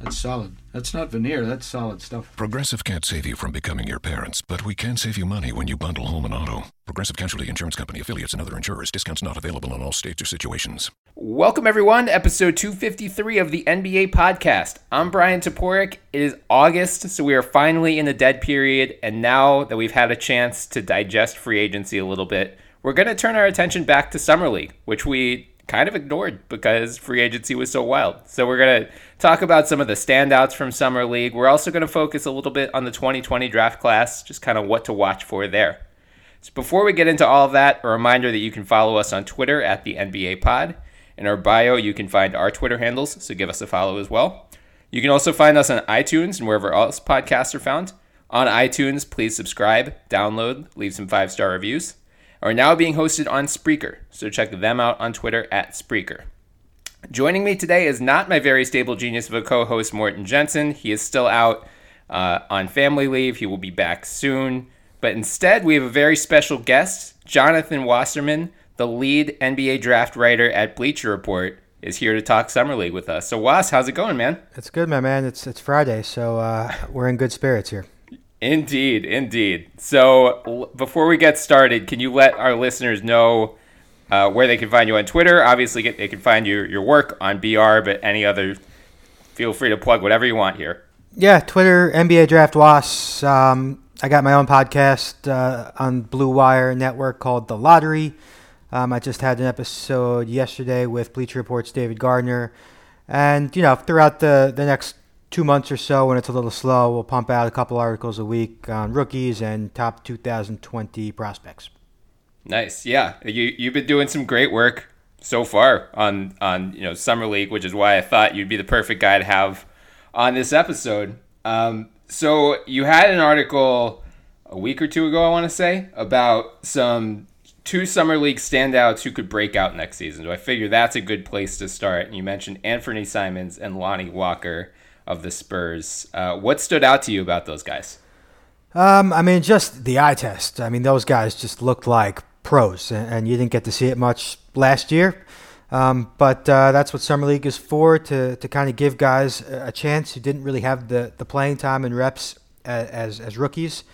That's solid. That's not veneer. That's solid stuff. Progressive can't save you from becoming your parents, but we can save you money when you bundle home and auto. Progressive Casualty Insurance Company, affiliates, and other insurers. Discounts not available in all states or situations. Welcome, everyone, to episode 253 of the NBA podcast. I'm Bryan Toporek. It is August, so we are finally in the dead period, and now that we've had a chance to digest free agency a little bit, we're going to turn our attention back to Summer League, which we kind of ignored because free agency was so wild. So we're going to talk about some of the standouts from Summer League. We're also going to focus a little bit on the 2020 draft class, just kind of what to watch for there. So before we get into all of that, a reminder that you can follow us on Twitter at the NBA Pod. In our bio, you can find our Twitter handles, so give us a follow as well. You can also find us on iTunes and wherever else podcasts are found. On iTunes, please subscribe, download, leave some 5-star reviews. Are now being hosted on Spreaker, so check them out on Twitter at Spreaker. Joining me today is not my very stable genius of a co-host, Morton Jensen. He is still out on family leave. He will be back soon. But instead, we have a very special guest. Jonathan Wasserman, the lead NBA draft writer at Bleacher Report, is here to talk Summer League with us. So, Was, how's it going, man? It's good, my man. It's Friday, so we're in good spirits here. Indeed, indeed. So before we get started, can you let our listeners know where they can find you on Twitter? Obviously, they can find your work on BR, but any other, feel free to plug whatever you want here. Yeah, Twitter, NBA Draft Was. I got my own podcast on Blue Wire Network called The Lottery. I just had an episode yesterday with Bleacher Report's David Gardner. And, you know, throughout the next 2 months or so, when it's a little slow, we'll pump out a couple articles a week on rookies and top 2020 prospects. Nice. Yeah, you've been doing some great work so far on Summer League, which is why I thought you'd be the perfect guy to have on this episode. So you had an article a week or two ago, I want to say, about two Summer League standouts who could break out next season. So I figure that's a good place to start. And you mentioned Anfernee Simons and Lonnie Walker of the Spurs. What stood out to you about those guys? I mean, just the eye test. I mean, those guys just looked like pros, and you didn't get to see it much last year. But that's what Summer League is for, to kind of give guys a chance who didn't really have the playing time and reps as rookies.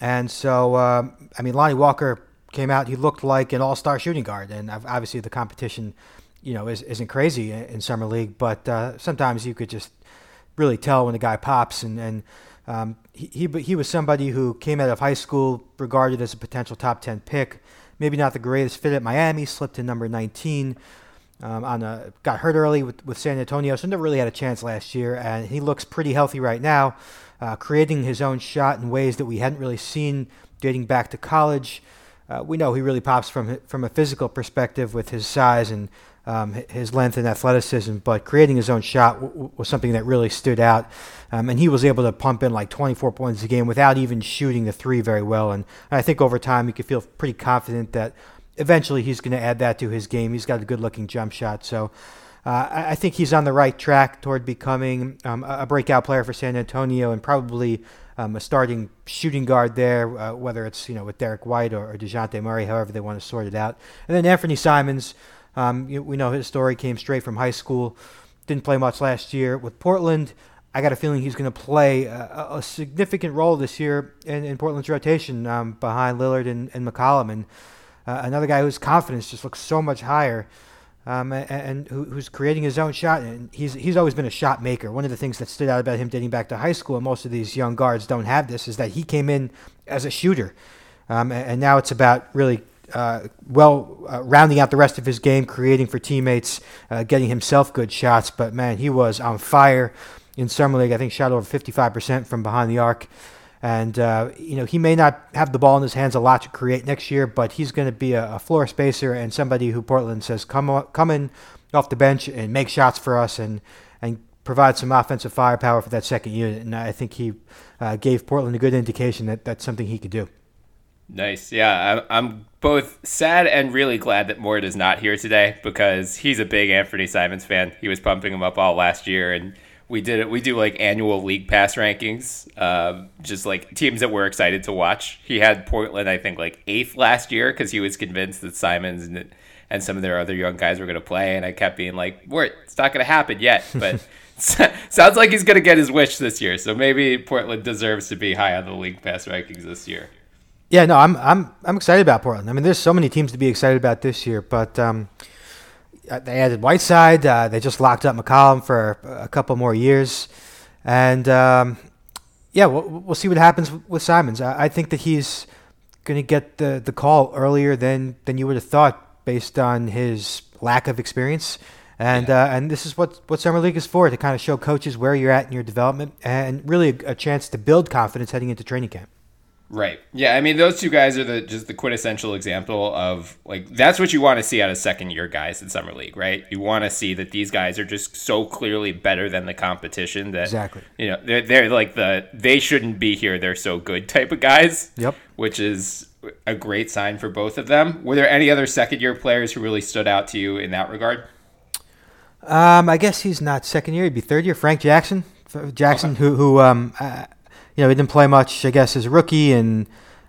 And so, I mean, Lonnie Walker came out. He looked like an all-star shooting guard, and obviously the competition, isn't crazy in Summer League, but sometimes you could just really tell when a guy pops, and he was somebody who came out of high school regarded as a potential top 10 pick, maybe not the greatest fit at Miami, slipped to number 19, got hurt early with San Antonio, so never really had a chance last year, and he looks pretty healthy right now, creating his own shot in ways that we hadn't really seen dating back to college. We know he really pops from a physical perspective with his size and his length and athleticism, but creating his own shot was something that really stood out. And he was able to pump in like 24 points a game without even shooting the three very well. And I think over time you could feel pretty confident that eventually he's going to add that to his game. He's got a good-looking jump shot. So I think he's on the right track toward becoming a breakout player for San Antonio and probably a starting shooting guard there, whether it's with Derek White or DeJounte Murray, however they want to sort it out. And then Anfernee Simons, we know his story, came straight from high school, didn't play much last year with Portland. I got a feeling he's going to play a significant role this year in Portland's rotation behind Lillard and McCollum. And another guy whose confidence just looks so much higher and who's creating his own shot. And he's always been a shot maker. One of the things that stood out about him dating back to high school, and most of these young guards don't have this, is that he came in as a shooter. And now it's about really rounding out the rest of his game, creating for teammates, getting himself good shots. But, man, he was on fire in Summer League. I think shot over 55% from behind the arc. And, he may not have the ball in his hands a lot to create next year, but he's going to be a floor spacer and somebody who Portland says, come in off the bench and make shots for us and provide some offensive firepower for that second unit. And I think he gave Portland a good indication that that's something he could do. Nice. Yeah, I'm both sad and really glad that Mort is not here today because he's a big Anfernee Simons fan. He was pumping him up all last year, and we do like annual league pass rankings, just like teams that we're excited to watch. He had Portland, I think, like 8th last year because he was convinced that Simons and some of their other young guys were going to play, and I kept being like, Mort, it's not going to happen yet, but sounds like he's going to get his wish this year, so maybe Portland deserves to be high on the league pass rankings this year. Yeah, no, I'm excited about Portland. I mean, there's so many teams to be excited about this year, but they added Whiteside. They just locked up McCollum for a couple more years, and we'll see what happens with Simons. I think that he's going to get the call earlier than you would have thought based on his lack of experience, and this is what Summer League is for, to kind of show coaches where you're at in your development and really a chance to build confidence heading into training camp. Right. Yeah, I mean, those two guys are just the quintessential example of, like, that's what you want to see out of second-year guys in Summer League, right? You want to see that these guys are just so clearly better than the competition that, exactly, you know, they're like they shouldn't be here, they're so good type of guys. Yep. Which is a great sign for both of them. Were there any other second-year players who really stood out to you in that regard? I guess he's not second-year, he'd be third-year. Frank Jackson. Okay. He didn't play much, I guess, as a rookie, and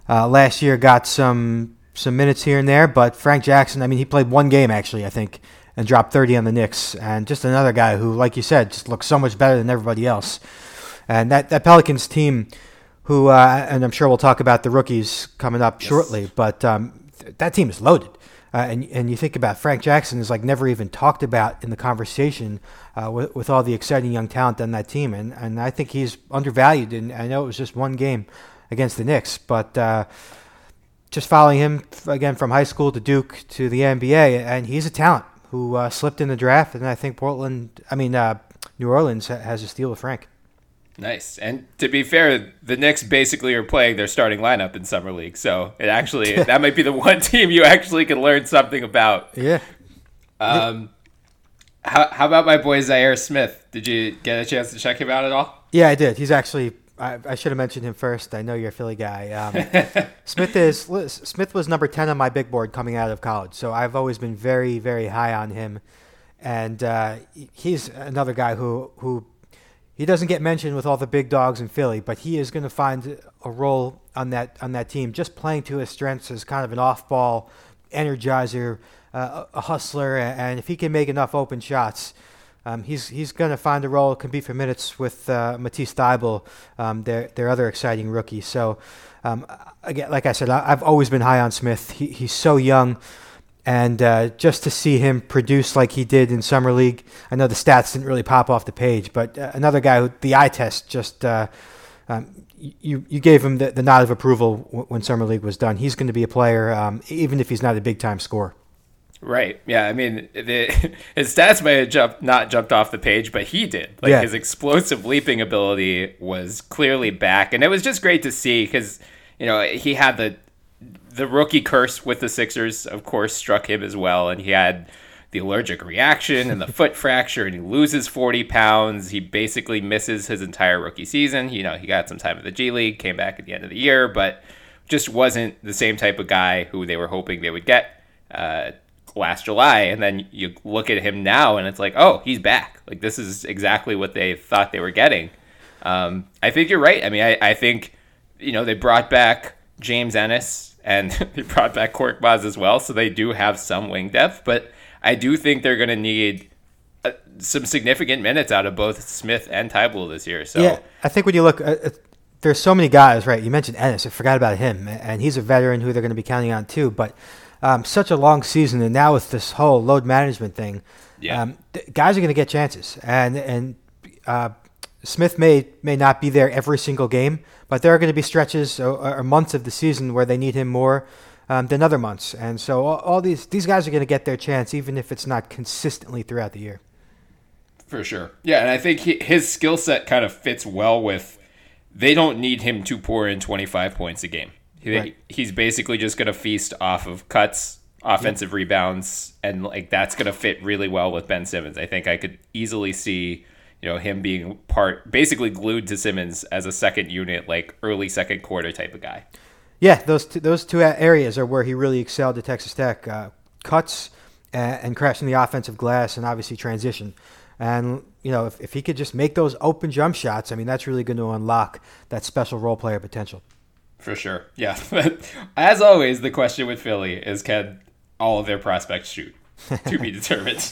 last year got some minutes here and there. But Frank Jackson, I mean, he played one game, actually, I think, and dropped 30 on the Knicks. And just another guy who, like you said, just looks so much better than everybody else. And that Pelicans team, who, and I'm sure we'll talk about the rookies coming up shortly, but that team is loaded. And you think about Frank Jackson is like never even talked about in the conversation with all the exciting young talent on that team. And I think he's undervalued. And I know it was just one game against the Knicks, but just following him again from high school to Duke to the NBA. And he's a talent who slipped in the draft. And I think New Orleans has a steal with Frank. Nice. And to be fair, the Knicks basically are playing their starting lineup in Summer League. So it actually, that might be the one team you actually can learn something about. Yeah. How about my boy Zaire Smith? Did you get a chance to check him out at all? Yeah, I did. He's actually, I should have mentioned him first. I know you're a Philly guy. Smith was number 10 on my big board coming out of college. So I've always been very, very high on him. And he's another guy who he doesn't get mentioned with all the big dogs in Philly, but he is going to find a role on that team, just playing to his strengths as kind of an off-ball energizer, a hustler, and if he can make enough open shots, he's going to find a role, compete for minutes with Matisse Thybulle, their other exciting rookie. So, again, like I said, I've always been high on Smith. He's so young. And just to see him produce like he did in Summer League, I know the stats didn't really pop off the page, but another guy who the eye test just you gave him the nod of approval when Summer League was done. He's going to be a player, even if he's not a big-time scorer. Right. Yeah. I mean, his stats may have not jumped off the page, but he did. His explosive leaping ability was clearly back, and it was just great to see because he had the rookie curse with the Sixers, of course, struck him as well. And he had the allergic reaction and the foot fracture, and he loses 40 pounds. He basically misses his entire rookie season. He got some time at the G League, came back at the end of the year, but just wasn't the same type of guy who they were hoping they would get last July. And then you look at him now and it's like, oh, he's back. Like, this is exactly what they thought they were getting. I think you're right. I mean, I think, they brought back James Ennis, and they brought back Korkmaz as well, so they do have some wing depth. But I do think they're going to need some significant minutes out of both Smith and Thybulle this year. So yeah, I think when you look, there's so many guys, right? You mentioned Ennis. I forgot about him, and he's a veteran who they're going to be counting on too. But such a long season, and now with this whole load management thing, guys are going to get chances. And Smith may not be there every single game, but there are going to be stretches or months of the season where they need him more than other months. And so all these guys are going to get their chance, even if it's not consistently throughout the year. For sure. Yeah, and I think his skill set kind of fits well with they don't need him to pour in 25 points a game. Right. He's basically just going to feast off of cuts, offensive rebounds, and like that's going to fit really well with Ben Simmons. I think I could easily see, you know, him being basically glued to Simmons as a second unit, like early second quarter type of guy. Yeah, those two areas are where he really excelled at Texas Tech. Cuts and crashing the offensive glass, and obviously transition. And, you know, if he could just make those open jump shots, I mean, that's really going to unlock that special role player potential. For sure. Yeah. As always, the question with Philly is, can all of their prospects shoot? To be determined.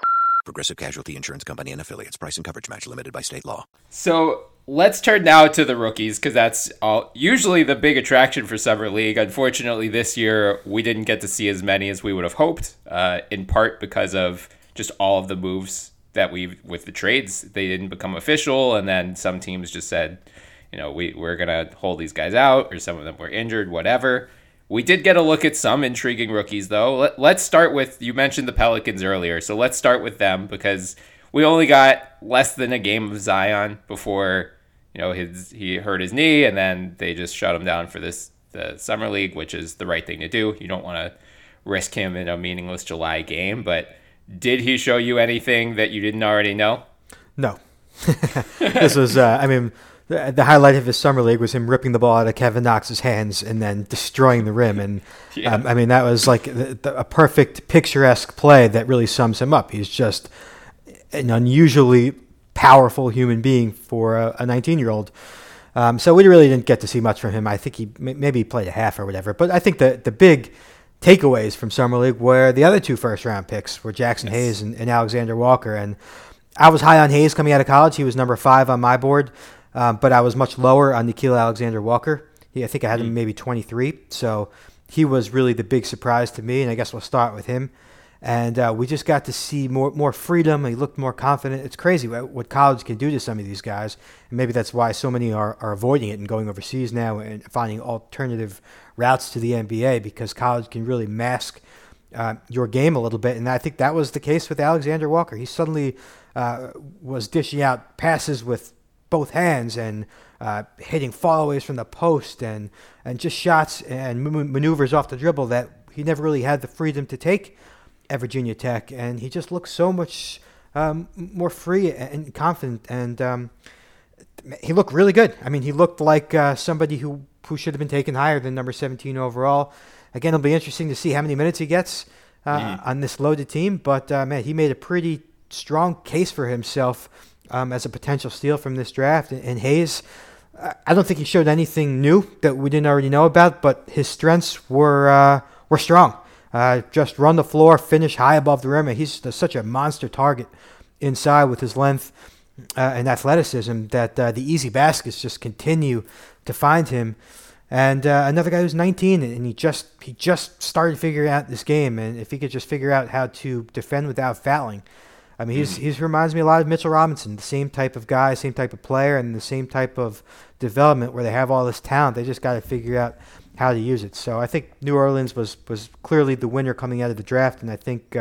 Progressive Casualty Insurance Company and affiliates. Price and coverage match limited by state law. So let's turn now to the rookies, because that's usually the big attraction for Summer League. Unfortunately, this year we didn't get to see as many as we would have hoped, in part because of just all of the moves that with the trades. They didn't become official, and then some teams just said, you know, we're going to hold these guys out, or some of them were injured, whatever. We did get a look at some intriguing rookies, though. Let's start with, you mentioned the Pelicans earlier, so let's start with them, because we only got less than a game of Zion before, you know, he hurt his knee, and then they just shut him down for the Summer League, which is the right thing to do. You don't want to risk him in a meaningless July game, but did he show you anything that you didn't already know? No. This was, I mean... The highlight of his Summer League was him ripping the ball out of Kevin Knox's hands and then destroying the rim. And yeah. I mean, that was like a perfect picturesque play that really sums him up. He's just an unusually powerful human being for a 19-year-old. So we really didn't get to see much from him. I think he maybe played a half or whatever. But I think the big takeaways from Summer League were the other two first-round picks were Jaxson Hayes and Alexander Walker. And I was high on Hayes coming out of college. He was number 5 on my board. But I was much lower on Nikhil Alexander-Walker. I think I had him maybe 23. So he was really the big surprise to me, and I guess we'll start with him. And we just got to see more freedom. He looked more confident. It's crazy what college can do to some of these guys. And maybe that's why so many are avoiding it and going overseas now and finding alternative routes to the NBA, because college can really mask your game a little bit. And I think that was the case with Alexander-Walker. He suddenly was dishing out passes with both hands and hitting fallaways from the post and just shots and maneuvers off the dribble that he never really had the freedom to take at Virginia Tech. And he just looks so much more free and confident. And he looked really good. I mean, he looked like somebody who should have been taken higher than number 17 overall. Again, it'll be interesting to see how many minutes he gets on this loaded team. But, man, he made a pretty strong case for himself as a potential steal from this draft. And Hayes, I don't think he showed anything new that we didn't already know about, but his strengths were strong. Just run the floor, finish high above the rim, and he's such a monster target inside with his length and athleticism that the easy baskets just continue to find him. And another guy who's 19, and he just started figuring out this game, and if he could just figure out how to defend without fouling, I mean, he reminds me a lot of Mitchell Robinson, the same type of guy, same type of player, and the same type of development where they have all this talent. They just got to figure out how to use it. So I think New Orleans was clearly the winner coming out of the draft, and I think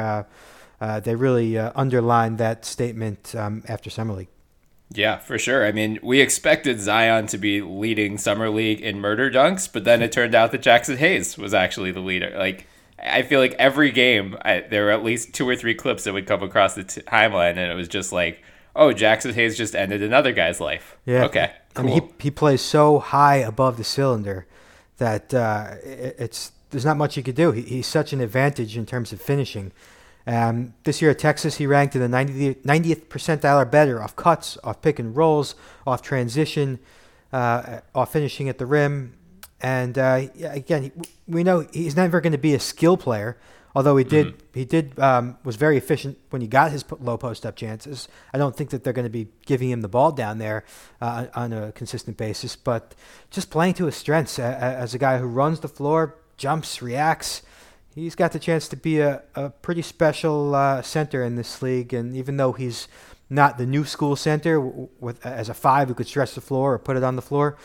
they really underlined that statement after Summer League. Yeah, for sure. I mean, we expected Zion to be leading Summer League in murder dunks, but then it turned out that Jaxson Hayes was actually the leader. Like, I feel like every game there were at least two or three clips that would come across the timeline, and it was just like, oh, Jaxson Hayes just ended another guy's life. Yeah. Okay. Cool. I mean, he plays so high above the cylinder that there's not much he could do. He's such an advantage in terms of finishing. This year at Texas, he ranked in the 90th percentile or better off cuts, off pick and rolls, off transition, off finishing at the rim. And again, we know he's never going to be a skill player, although he was very efficient when he got his low post-up chances. I don't think that they're going to be giving him the ball down there on a consistent basis, but just playing to his strengths as a guy who runs the floor, jumps, reacts. He's got the chance to be a pretty special center in this league, and even though he's not the new school center as a five who could stretch the floor or put it on the floor,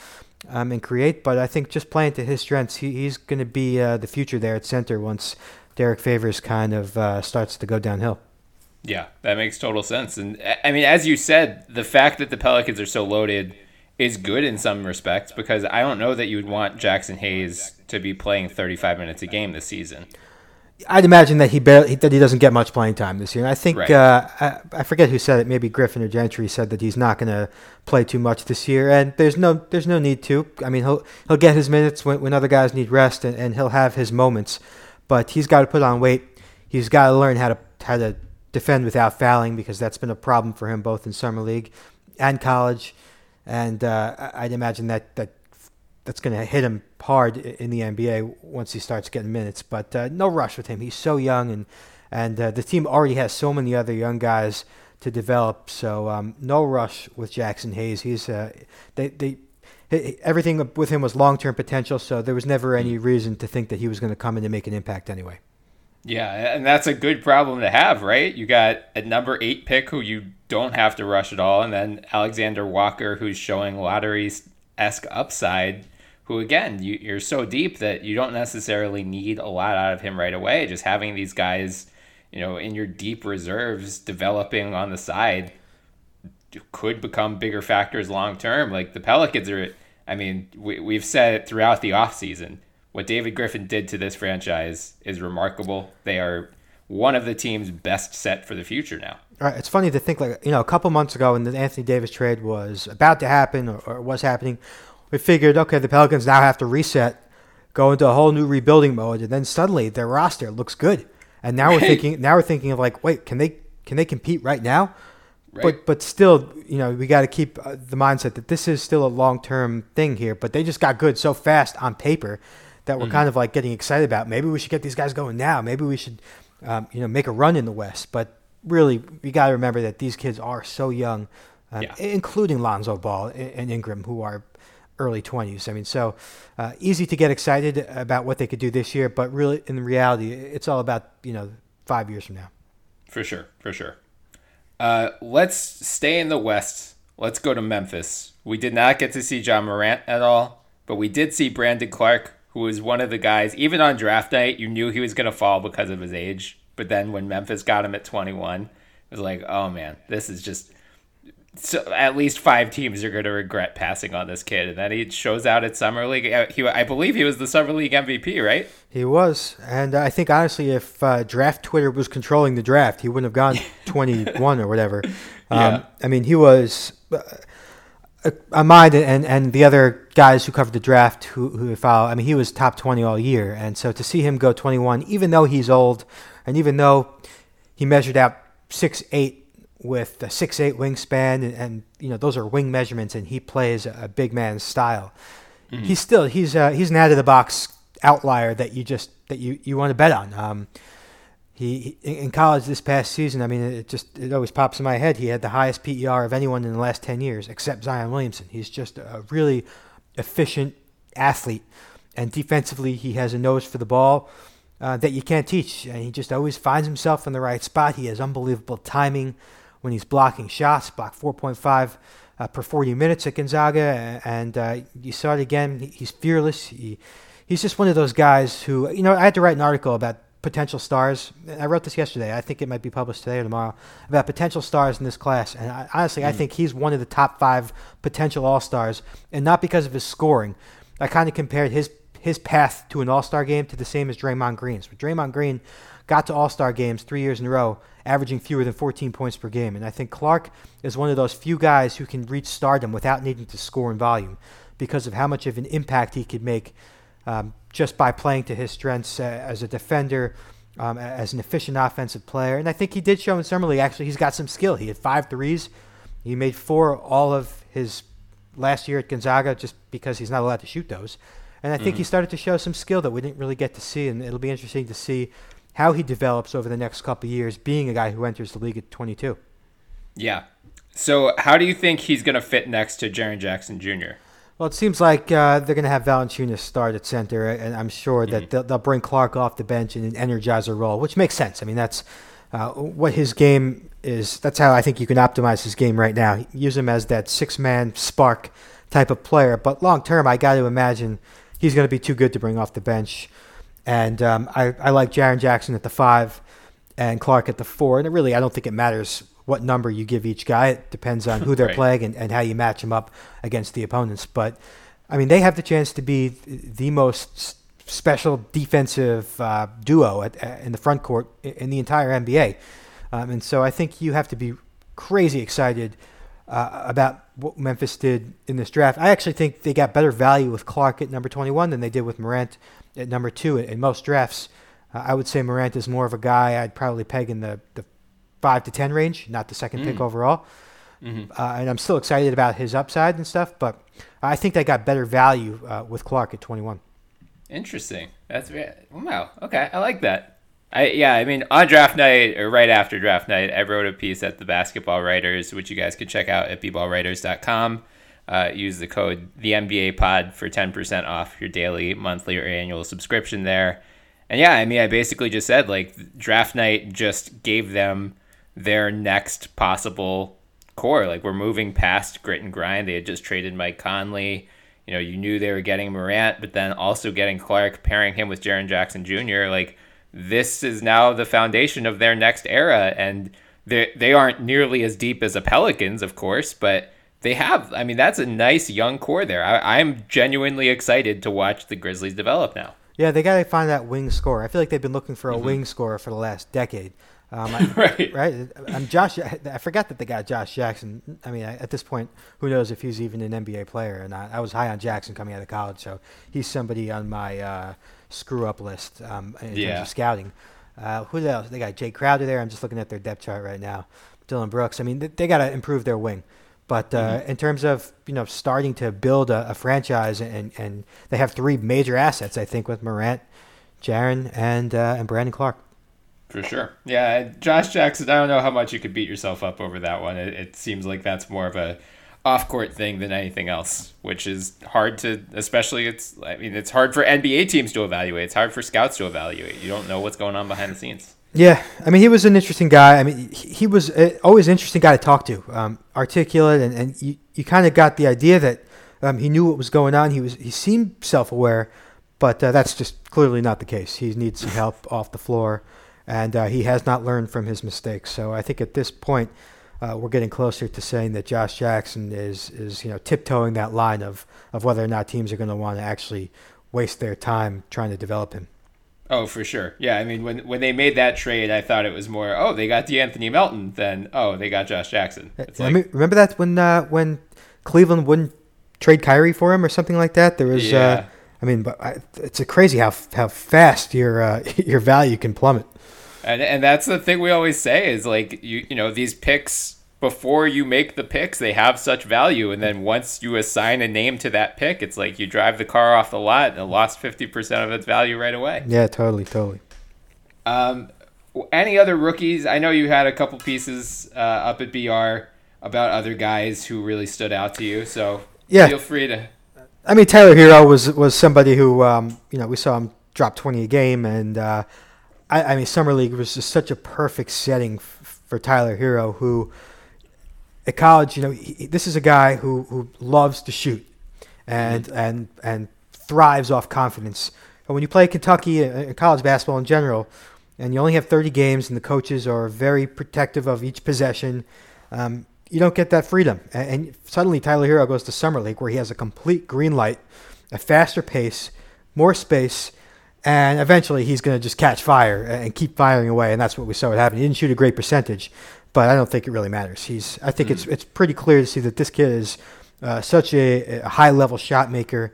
and create, but I think just playing to his strengths, he's going to be the future there at center once Derek Favors kind of starts to go downhill. Yeah, that makes total sense. And I mean, as you said, the fact that the Pelicans are so loaded is good in some respects, because I don't know that you would want Jaxson Hayes to be playing 35 minutes a game this season. I'd imagine that he doesn't get much playing time this year. And I think, right. I forget who said it, maybe Griffin or Gentry said that he's not going to play too much this year. And there's no need to. I mean, he'll get his minutes when other guys need rest, and he'll have his moments. But he's got to put on weight. He's got to learn how to defend without fouling, because that's been a problem for him both in summer league and college. And I'd imagine that's going to hit him hard in the NBA once he starts getting minutes. But no rush with him. He's so young, and the team already has so many other young guys to develop. So no rush with Jaxson Hayes. He's everything with him was long-term potential, so there was never any reason to think that he was going to come in and make an impact anyway. Yeah, and that's a good problem to have, right? You got a number 8 pick who you don't have to rush at all, and then Alexander-Walker, who's showing lottery-esque upside, who, again, you're so deep that you don't necessarily need a lot out of him right away. Just having these guys, in your deep reserves developing on the side could become bigger factors long-term. Like the Pelicans are, I mean, we've said it throughout the offseason. What David Griffin did to this franchise is remarkable. They are one of the team's best set for the future now. All right, it's funny to think, like, a couple months ago when the Anthony Davis trade was about to happen or was happening, we figured, okay, the Pelicans now have to reset, go into a whole new rebuilding mode, and then suddenly their roster looks good. And now we're thinking of, like, wait, can they compete right now? Right. But still, we got to keep the mindset that this is still a long-term thing here. But they just got good so fast on paper that we're kind of like getting excited about. Maybe we should get these guys going now. Maybe we should, make a run in the West. But really, we got to remember that these kids are so young, including Lonzo Ball and Ingram, who are early 20s. I mean, so easy to get excited about what they could do this year, but really, in reality, it's all about 5 years from now. For sure. Let's stay in the West. Let's go to Memphis. We did not get to see Ja Morant at all, but we did see Brandon Clarke, who was one of the guys, even on draft night, you knew he was going to fall because of his age. But then when Memphis got him at 21, it was like, oh man, this is just... So at least 5 teams are going to regret passing on this kid. And then he shows out at Summer League. I believe he was the Summer League MVP, right? He was. And I think, honestly, if draft Twitter was controlling the draft, he wouldn't have gone 21 or whatever. I mean, he was... Ahmad and the other guys who covered the draft who follow, I mean, he was top 20 all year. And so to see him go 21, even though he's old, and even though he measured out 6'8", with a 6'8" wingspan, and those are wing measurements, and he plays a big man style. Mm-hmm. He's an out of the box outlier that you want to bet on. He in college this past season, I mean, it always pops in my head. He had the highest PER of anyone in the last 10 years, except Zion Williamson. He's just a really efficient athlete, and defensively, he has a nose for the ball that you can't teach, and he just always finds himself in the right spot. He has unbelievable timing when he's blocking shots, blocked 4.5 per 40 minutes at Gonzaga, and you saw it again. He's fearless. He's just one of those guys who, I had to write an article about potential stars. I wrote this yesterday. I think it might be published today or tomorrow, about potential stars in this class, and I think he's one of the top 5 potential all-stars, and not because of his scoring. I kind of compared his his path to an All-Star game to the same as Draymond Green's. But Draymond Green got to All-Star games 3 years in a row, averaging fewer than 14 points per game. And I think Clarke is one of those few guys who can reach stardom without needing to score in volume because of how much of an impact he could make just by playing to his strengths as a defender, as an efficient offensive player. And I think he did show in Summer League, actually, he's got some skill. He had 5 threes. He made 4 all of his last year at Gonzaga just because he's not allowed to shoot those. And I think he started to show some skill that we didn't really get to see. And it'll be interesting to see how he develops over the next couple of years, being a guy who enters the league at 22. Yeah. So how do you think he's going to fit next to Jaren Jackson Jr.? Well, it seems like they're going to have Valanciunas start at center, and I'm sure that they'll bring Clarke off the bench in an energizer role, which makes sense. I mean, that's what his game is. That's how I think you can optimize his game right now. Use him as that six-man spark type of player. But long-term, I got to imagine he's going to be too good to bring off the bench. And I like Jaren Jackson at the 5 and Clarke at the 4. And it really, I don't think it matters what number you give each guy. It depends on who they're playing and how you match them up against the opponents. But, I mean, they have the chance to be the most special defensive duo in the front court in the entire NBA. And so I think you have to be crazy excited about what Memphis did in this draft. I actually think they got better value with Clarke at number 21 than they did with Morant at number 2 in most drafts. I would say Morant is more of a guy I'd probably peg in the 5 to 10 range, not the second pick overall. And I'm still excited about his upside and stuff, but I think they got better value with Clarke at 21. Interesting. That's wow. Okay, I like that. I mean, on draft night or right after draft night, I wrote a piece at the Basketball Writers, which you guys can check out at bballwriters.com. Use the code the NBA Pod for 10% off your daily, monthly, or annual subscription there. And yeah, I mean, I basically just said like draft night just gave them their next possible core. Like we're moving past grit and grind. They had just traded Mike Conley. You know, you knew they were getting Morant, but then also getting Clarke, pairing him with Jaren Jackson Jr. Like this is now the foundation of their next era. And they aren't nearly as deep as the Pelicans, of course, but they have, I mean, that's a nice young core there. I'm genuinely excited to watch the Grizzlies develop now. Yeah, they got to find that wing scorer. I feel like they've been looking for a wing scorer for the last decade. Right? I forgot that they got Josh Jackson. I mean, at this point, who knows if he's even an NBA player or not. I was high on Jackson coming out of college, so he's somebody on my screw-up list in terms of scouting. Who else? They got Jay Crowder there. I'm just looking at their depth chart right now. Dylan Brooks. I mean, they got to improve their wing. But in terms of, you know, starting to build a franchise, and they have 3 major assets, I think, with Morant, Jaren, and Brandon Clarke. For sure. Yeah, Josh Jackson, I don't know how much you could beat yourself up over that one. It seems like that's more of a off-court thing than anything else, which is hard to, especially it's hard for NBA teams to evaluate. It's hard for scouts to evaluate. You don't know what's going on behind the scenes. Yeah, I mean, he was an interesting guy. I mean, he was always an interesting guy to talk to, articulate, and you kind of got the idea that he knew what was going on. He seemed self-aware, but that's just clearly not the case. He needs some help off the floor, and he has not learned from his mistakes. So I think at this point, we're getting closer to saying that Josh Jackson is tiptoeing that line of whether or not teams are going to want to actually waste their time trying to develop him. Oh, for sure. Yeah, I mean, when they made that trade, I thought it was more, oh, they got DeAnthony Melton than, oh, they got Josh Jackson. It's remember that when Cleveland wouldn't trade Kyrie for him or something like that? There was, it's crazy how fast your value can plummet. And that's the thing we always say is, like, you know, these picks, before you make the picks, they have such value. And then once you assign a name to that pick, it's like you drive the car off the lot and it lost 50% of its value right away. Yeah, totally. Any other rookies? I know you had a couple pieces up at BR about other guys who really stood out to you. So feel free to. I mean, Tyler Herro was somebody who, we saw him drop 20 a game. And Summer League was just such a perfect setting for Tyler Herro, who, at college, you know, this is a guy who loves to shoot and thrives off confidence. And when you play Kentucky and college basketball in general, and you only have 30 games and the coaches are very protective of each possession, you don't get that freedom. And suddenly Tyler Herro goes to Summer League where he has a complete green light, a faster pace, more space, and eventually he's going to just catch fire and keep firing away, and that's what we saw it happen. He didn't shoot a great percentage, but I don't think it really matters. I think it's pretty clear to see that this kid is such a high-level shot maker,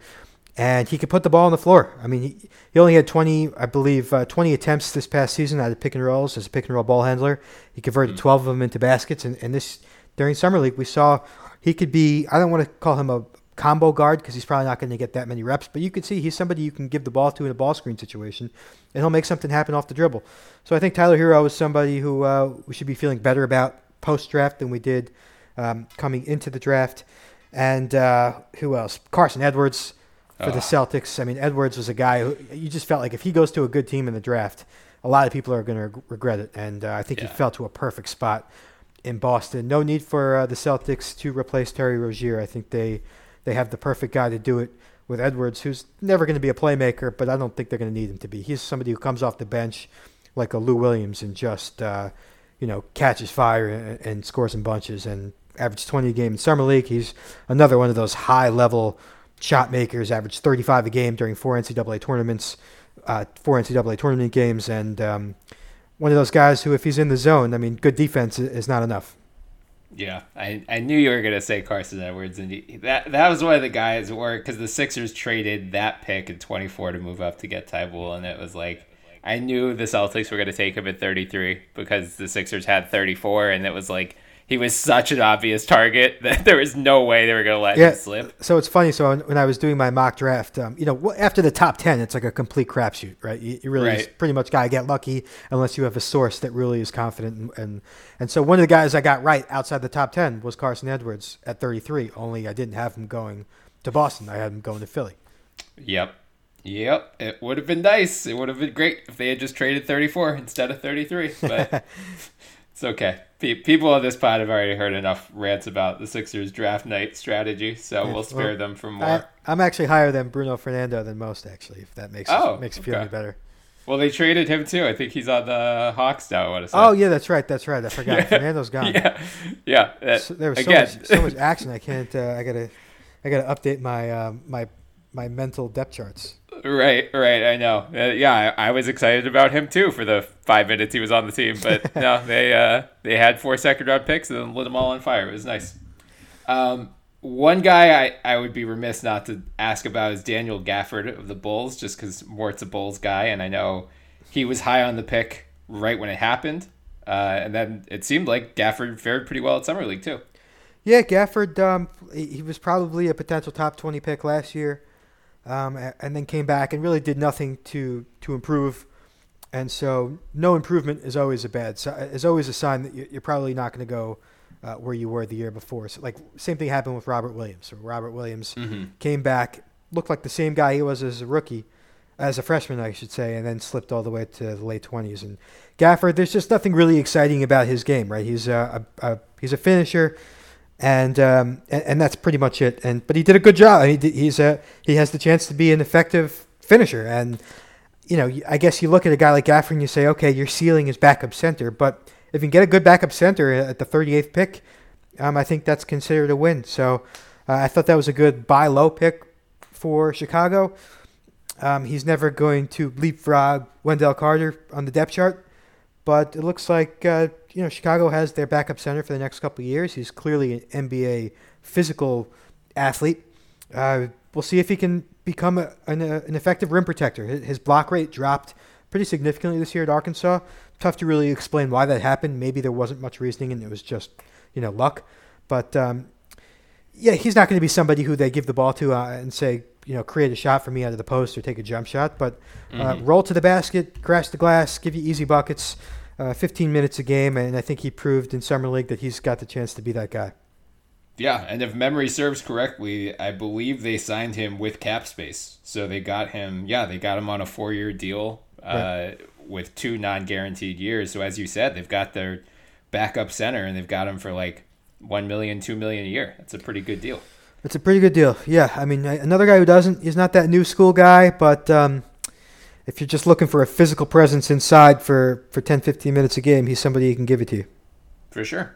and he could put the ball on the floor. I mean, he only had 20 attempts this past season out of pick and rolls as a pick and roll ball handler. He converted 12 of them into baskets, and this during summer league we saw he could be. I don't want to call him a combo guard because he's probably not going to get that many reps, but you could see he's somebody you can give the ball to in a ball screen situation, and he'll make something happen off the dribble. So I think Tyler Herro is somebody who we should be feeling better about post-draft than we did coming into the draft. And who else? Carson Edwards for the Celtics. I mean, Edwards was a guy who you just felt like if he goes to a good team in the draft, a lot of people are going to regret it, and I think he fell to a perfect spot in Boston. No need for the Celtics to replace Terry Rozier. I think they have the perfect guy to do it with Edwards, who's never going to be a playmaker, but I don't think they're going to need him to be. He's somebody who comes off the bench like a Lou Williams and just, catches fire and scores in bunches and averages 20 a game in Summer League. He's another one of those high-level shot makers, averaged 35 a game during four NCAA tournament games, and one of those guys who, if he's in the zone, I mean, good defense is not enough. Yeah, I knew you were going to say Carson Edwards, and that was one of the guys where, because the Sixers traded that pick in 24 to move up to get Ty Bull, and it was like, I knew the Celtics were going to take him at 33 because the Sixers had 34, and it was like, he was such an obvious target that there was no way they were going to let him slip. So it's funny. So when I was doing my mock draft, after the top 10, it's like a complete crapshoot, right? You really just pretty much got to get lucky unless you have a source that really is confident. And so one of the guys I got right outside the top 10 was Carson Edwards at 33, only I didn't have him going to Boston. I had him going to Philly. Yep. It would have been nice. It would have been great if they had just traded 34 instead of 33, but it's okay. People on this pod have already heard enough rants about the Sixers draft night strategy, so we'll spare them from more. I'm actually higher than Bruno Fernando than most, actually, if that makes it feel any better. Well, they traded him, too. I think he's on the Hawks now, I want to say. Oh, yeah, that's right. I forgot. Yeah. Fernando's gone. Yeah. There was so much action. I gotta update my my mental depth charts. Right. I know. I was excited about him too for the 5 minutes he was on the team, but no, they had 4 second round picks and then lit them all on fire. It was nice. One guy I would be remiss not to ask about is Daniel Gafford of the Bulls, just because Mort's a Bulls guy, and I know he was high on the pick right when it happened, and then it seemed like Gafford fared pretty well at Summer League too. Yeah, Gafford. He was probably a potential top 20 pick last year. And then came back and really did nothing to improve, and so no improvement is always a sign that you're probably not going to go where you were the year before. So like same thing happened with Robert Williams. So Robert Williams came back, looked like the same guy he was as a rookie, as a freshman, I should say, and then slipped all the way to the late 20s. And Gafford, there's just nothing really exciting about his game, right? He's a finisher. And that's pretty much it. But he did a good job. He has the chance to be an effective finisher. And I guess you look at a guy like Gafford and you say, okay, your ceiling is backup center. But if you can get a good backup center at the 38th pick, I think that's considered a win. So I thought that was a good buy low pick for Chicago. He's never going to leapfrog Wendell Carter on the depth chart, but it looks like Chicago has their backup center for the next couple of years. He's clearly an NBA physical athlete. We'll see if he can become an effective rim protector. His block rate dropped pretty significantly this year at Arkansas. Tough to really explain why that happened. Maybe there wasn't much reasoning and it was just luck. But he's not going to be somebody who they give the ball to and say, create a shot for me out of the post or take a jump shot. But roll to the basket, crash the glass, give you easy buckets. 15 minutes a game, and I think he proved in Summer League that he's got the chance to be that guy. Yeah, and if memory serves correctly, I believe they signed him with cap space. So they got him on a 4-year deal with 2 non-guaranteed years. So as you said, they've got their backup center, and they've got him for like $1 million, $2 million a year. That's a pretty good deal. Yeah, I mean, another guy who he's not that new school guy, but if you're just looking for a physical presence inside for 10, 15 minutes a game, he's somebody who can give it to you. For sure.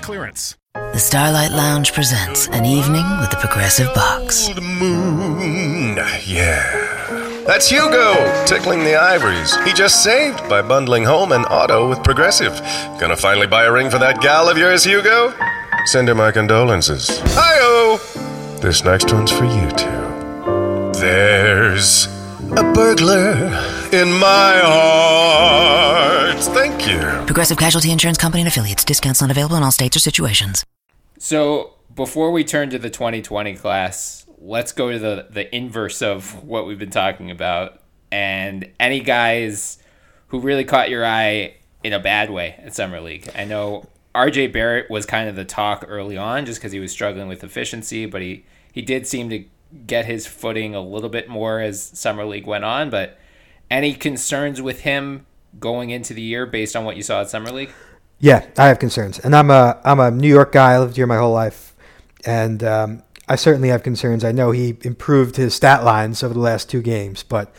clearance. The Starlight Lounge presents An Evening with the Progressive Box. Old moon, yeah. That's Hugo, tickling the ivories. He just saved by bundling home and auto with Progressive. Gonna finally buy a ring for that gal of yours, Hugo? Send her my condolences. Hi-oh! This next one's for you, too. There's a burglar in my heart. Thank you. Progressive Casualty Insurance Company and Affiliates. Discounts not available in all states or situations. So before we turn to the 2020 class, let's go to the inverse of what we've been talking about. And any guys who really caught your eye in a bad way at Summer League. I know RJ Barrett was kind of the talk early on just because he was struggling with efficiency, but he did seem to get his footing a little bit more as Summer League went on, but any concerns with him going into the year based on what you saw at Summer League? Yeah, I have concerns. And I'm a New York guy. I lived here my whole life. And I certainly have concerns. I know he improved his stat lines over the last two games, but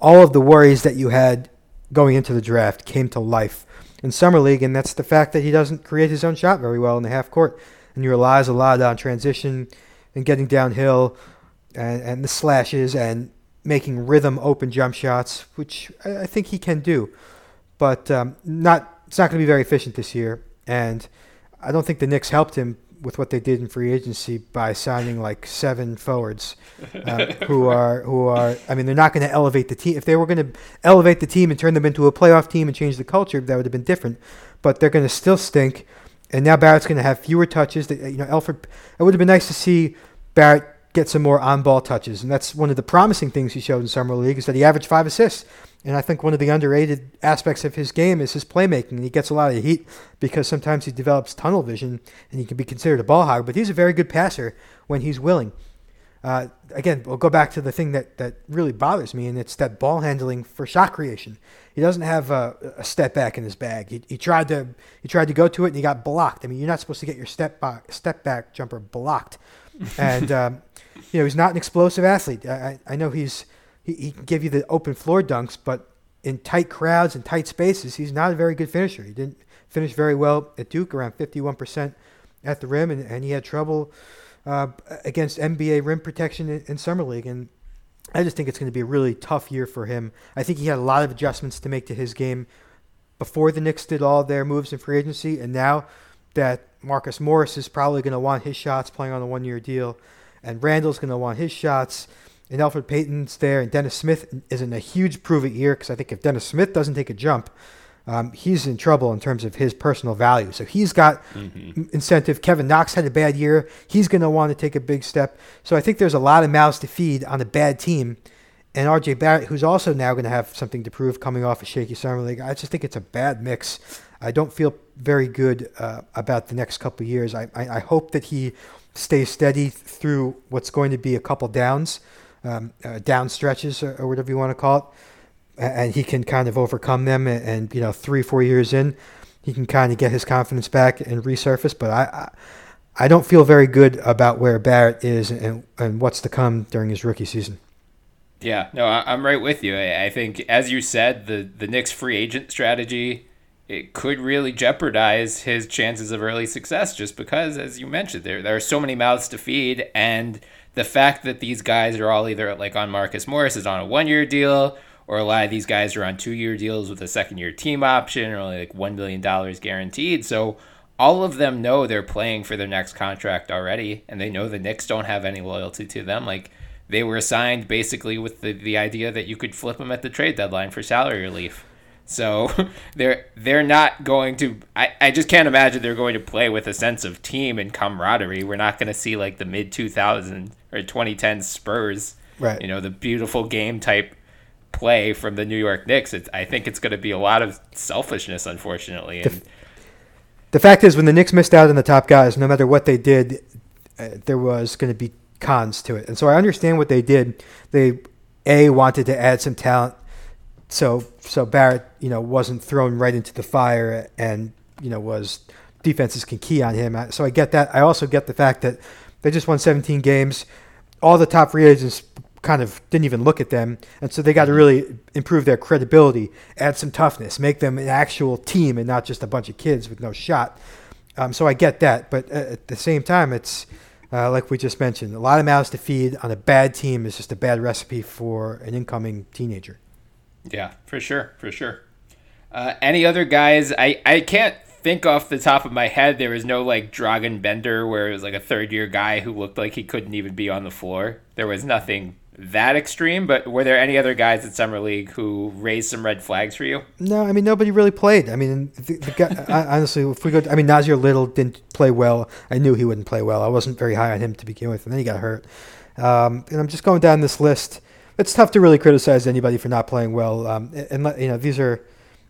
all of the worries that you had going into the draft came to life in Summer League, and that's the fact that he doesn't create his own shot very well in the half court. And he relies a lot on transition and getting downhill, and the slashes and making rhythm open jump shots, which I think he can do. But it's not going to be very efficient this year. And I don't think the Knicks helped him with what they did in free agency by signing like seven forwards who are they're not going to elevate the team. If they were going to elevate the team and turn them into a playoff team and change the culture, that would have been different. But they're going to still stink. And now Barrett's going to have fewer touches. It would have been nice to see Barrett get some more on-ball touches, and that's one of the promising things he showed in Summer League is that he averaged 5 assists, and I think one of the underrated aspects of his game is his playmaking, and he gets a lot of heat because sometimes he develops tunnel vision, and he can be considered a ball hog, but he's a very good passer when he's willing. Again, we'll go back to the thing that really bothers me, and it's that ball handling for shot creation. He doesn't have a step back in his bag. He tried to go to it, and he got blocked. I mean, you're not supposed to get your step back jumper blocked. And he's not an explosive athlete. I know he can give you the open floor dunks, but in tight crowds and tight spaces, he's not a very good finisher. He didn't finish very well at Duke, around 51% at the rim, and he had trouble against NBA rim protection in Summer League. And I just think it's going to be a really tough year for him. I think he had a lot of adjustments to make to his game before the Knicks did all their moves in free agency, and now that Marcus Morris is probably going to want his shots playing on a one-year deal, and Randall's going to want his shots, and Elfrid Payton's there, and Dennis Smith is in a huge prove-it year because I think if Dennis Smith doesn't take a jump, he's in trouble in terms of his personal value. So he's got incentive. Kevin Knox had a bad year. He's going to want to take a big step. So I think there's a lot of mouths to feed on a bad team. And R.J. Barrett, who's also now going to have something to prove coming off a shaky Summer League, I just think it's a bad mix. I don't feel very good about the next couple of years. I hope that he stays steady through what's going to be a couple downs, down stretches or whatever you want to call it, and he can kind of overcome them. And 3-4 years in, he can kind of get his confidence back and resurface. But I don't feel very good about where Barrett is and what's to come during his rookie season. Yeah, no, I'm right with you. I think, as you said, the Knicks free agent strategy, it could really jeopardize his chances of early success just because, as you mentioned, there are so many mouths to feed, and the fact that these guys are all either like on Marcus Morris is on a one-year deal, or a lot of these guys are on 2-year deals with a second-year team option or only like $1 million guaranteed. So all of them know they're playing for their next contract already, and they know the Knicks don't have any loyalty to them. Like, they were signed basically with the idea that you could flip them at the trade deadline for salary relief. So they're not going to – I just can't imagine they're going to play with a sense of team and camaraderie. We're not going to see like the mid-2000s or 2010 Spurs, right? The beautiful game type play from the New York Knicks. I think it's going to be a lot of selfishness, unfortunately. And The fact is, when the Knicks missed out on the top guys, no matter what they did, there was going to be cons to it. And so I understand what they did. They, A, wanted to add some talent, so Barrett, wasn't thrown right into the fire and, was defenses can key on him. So I get that. I also get the fact that they just won 17 games. All the top free agents kind of didn't even look at them. And so they got to really improve their credibility, add some toughness, make them an actual team and not just a bunch of kids with no shot. So I get that. But at the same time, it's like we just mentioned, a lot of mouths to feed on a bad team is just a bad recipe for an incoming teenager. Yeah, for sure. For sure. Any other guys? I can't think off the top of my head. There was no like Dragan Bender where it was like a third year guy who looked like he couldn't even be on the floor. There was nothing that extreme, but were there any other guys at Summer League who raised some red flags for you? No, I mean, nobody really played. I mean, the guy, honestly, if we go, Nasir Little didn't play well. I knew he wouldn't play well. I wasn't very high on him to begin with, and then he got hurt. And I'm just going down this list. It's tough to really criticize anybody for not playing well. These are,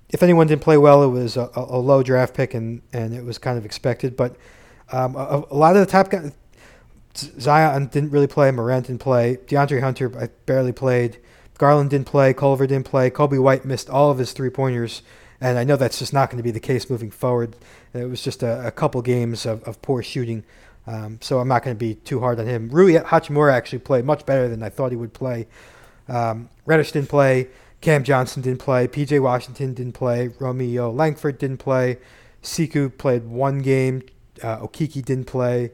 if anyone didn't play well, it was a low draft pick and it was kind of expected. But a lot of the top guys, Zion didn't really play. Morant didn't play. DeAndre Hunter barely played. Garland didn't play. Culver didn't play. Kobe White missed all of his three-pointers. And I know that's just not going to be the case moving forward. It was just a couple games of poor shooting. So I'm not going to be too hard on him. Rui Hachimura actually played much better than I thought he would play. Reddish didn't play. Cam Johnson didn't play. PJ Washington didn't play. Romeo Langford didn't play. Siku played one game. Okiki didn't play.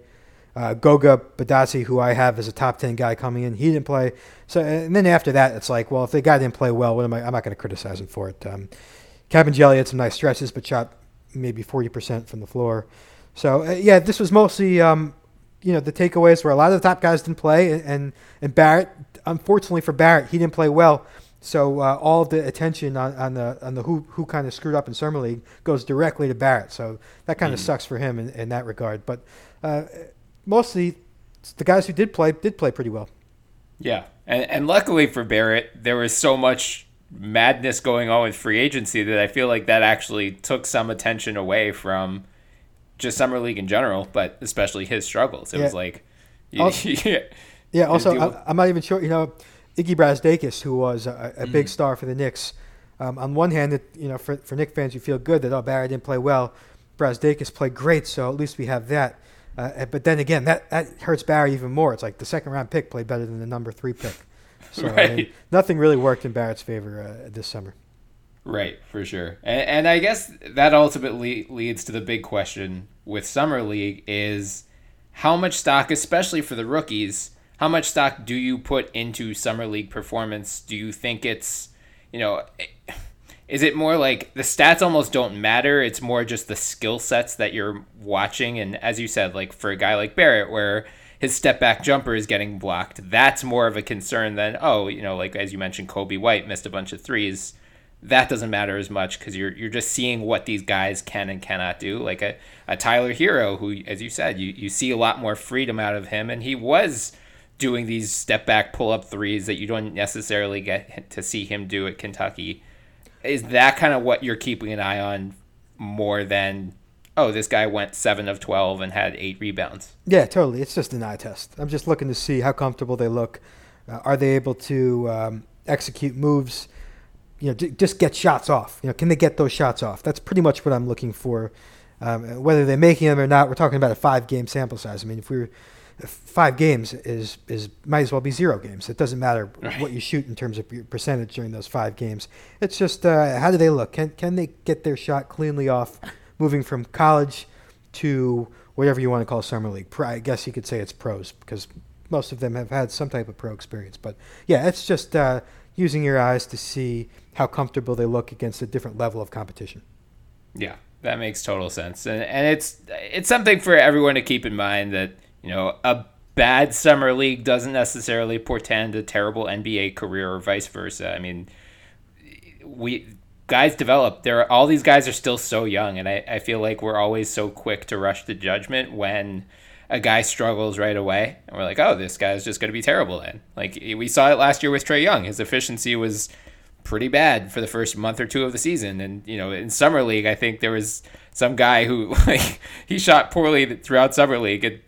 Goga Badasi, who I have as a top 10 guy coming in, he didn't play. So, and then after that, it's like, well, if the guy didn't play well, what am I'm not going to criticize him for it. Cabangeli had some nice stretches, but shot maybe 40% from the floor. So, this was mostly, the takeaways were a lot of the top guys didn't play, and Barrett, unfortunately for Barrett, he didn't play well. So all the attention on the who kind of screwed up in Summer League goes directly to Barrett. So that kind of sucks for him in that regard. But mostly the guys who did play pretty well. Yeah, and luckily for Barrett, there was so much madness going on with free agency that I feel like that actually took some attention away from just Summer League in general, but especially his struggles. It was like... Also, I'm not even sure, Iggy Brazdakis, who was a big star for the Knicks, on one hand, for Knicks fans, you feel good that, Barrett didn't play well. Brazdakis played great, so at least we have that. But then again, that hurts Barrett even more. It's like the second-round pick played better than the number 3 pick. So right. I mean, nothing really worked in Barrett's favor this summer. Right, for sure. And I guess that ultimately leads to the big question with Summer League is how much stock, especially for the rookies, how much stock do you put into Summer League performance? Do you think it's, is it more like the stats almost don't matter? It's more just the skill sets that you're watching. And as you said, like for a guy like Barrett, where his step back jumper is getting blocked, that's more of a concern than, like as you mentioned, Kobe White missed a bunch of threes. That doesn't matter as much because you're just seeing what these guys can and cannot do. Like a Tyler Herro, who, as you said, you see a lot more freedom out of him, and he was doing these step-back pull-up threes that you don't necessarily get to see him do at Kentucky. Is that kind of what you're keeping an eye on more than, this guy went 7 of 12 and had 8 rebounds? Yeah, totally. It's just an eye test. I'm just looking to see how comfortable they look. Are they able to execute moves? Just get shots off. Can they get those shots off? That's pretty much what I'm looking for. Whether they're making them or not, we're talking about a 5-game sample size. I mean, if 5 games is might as well be 0 games. It doesn't matter what you shoot in terms of your percentage during those 5 games. It's just how do they look? Can they get their shot cleanly off? Moving from college to whatever you want to call Summer League. I guess you could say it's pros because most of them have had some type of pro experience. But yeah, it's just using your eyes to see how comfortable they look against a different level of competition. Yeah, that makes total sense. And it's something for everyone to keep in mind that, a bad Summer League doesn't necessarily portend a terrible NBA career or vice versa. I mean, guys develop. All these guys are still so young, and I feel like we're always so quick to rush to judgment when a guy struggles right away, and we're like, oh, this guy's just going to be terrible then. Like, we saw it last year with Trae Young. His efficiency was pretty bad for the first month or two of the season. And, in Summer League, I think there was some guy who, like, he shot poorly throughout Summer League, and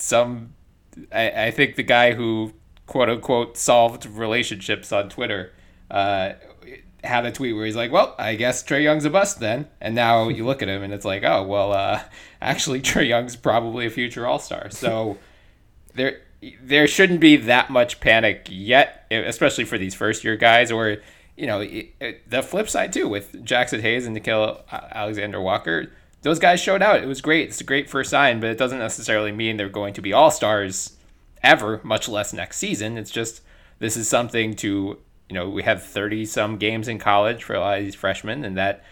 I think the guy who, quote unquote, solved relationships on Twitter had a tweet where he's like, well, I guess Trae Young's a bust then. And now you look at him and it's like, oh, well, actually Trae Young's probably a future all-star. So there shouldn't be that much panic yet, especially for these first-year guys. Or, you know, the flip side too, with Jaxson Hayes and Nikhil Alexander-Walker, those guys showed out. It was great. It's a great first sign, but it doesn't necessarily mean they're going to be all-stars ever, much less next season. It's just, this is something to, you know, we had 30-some games in college for a lot of these freshmen, and that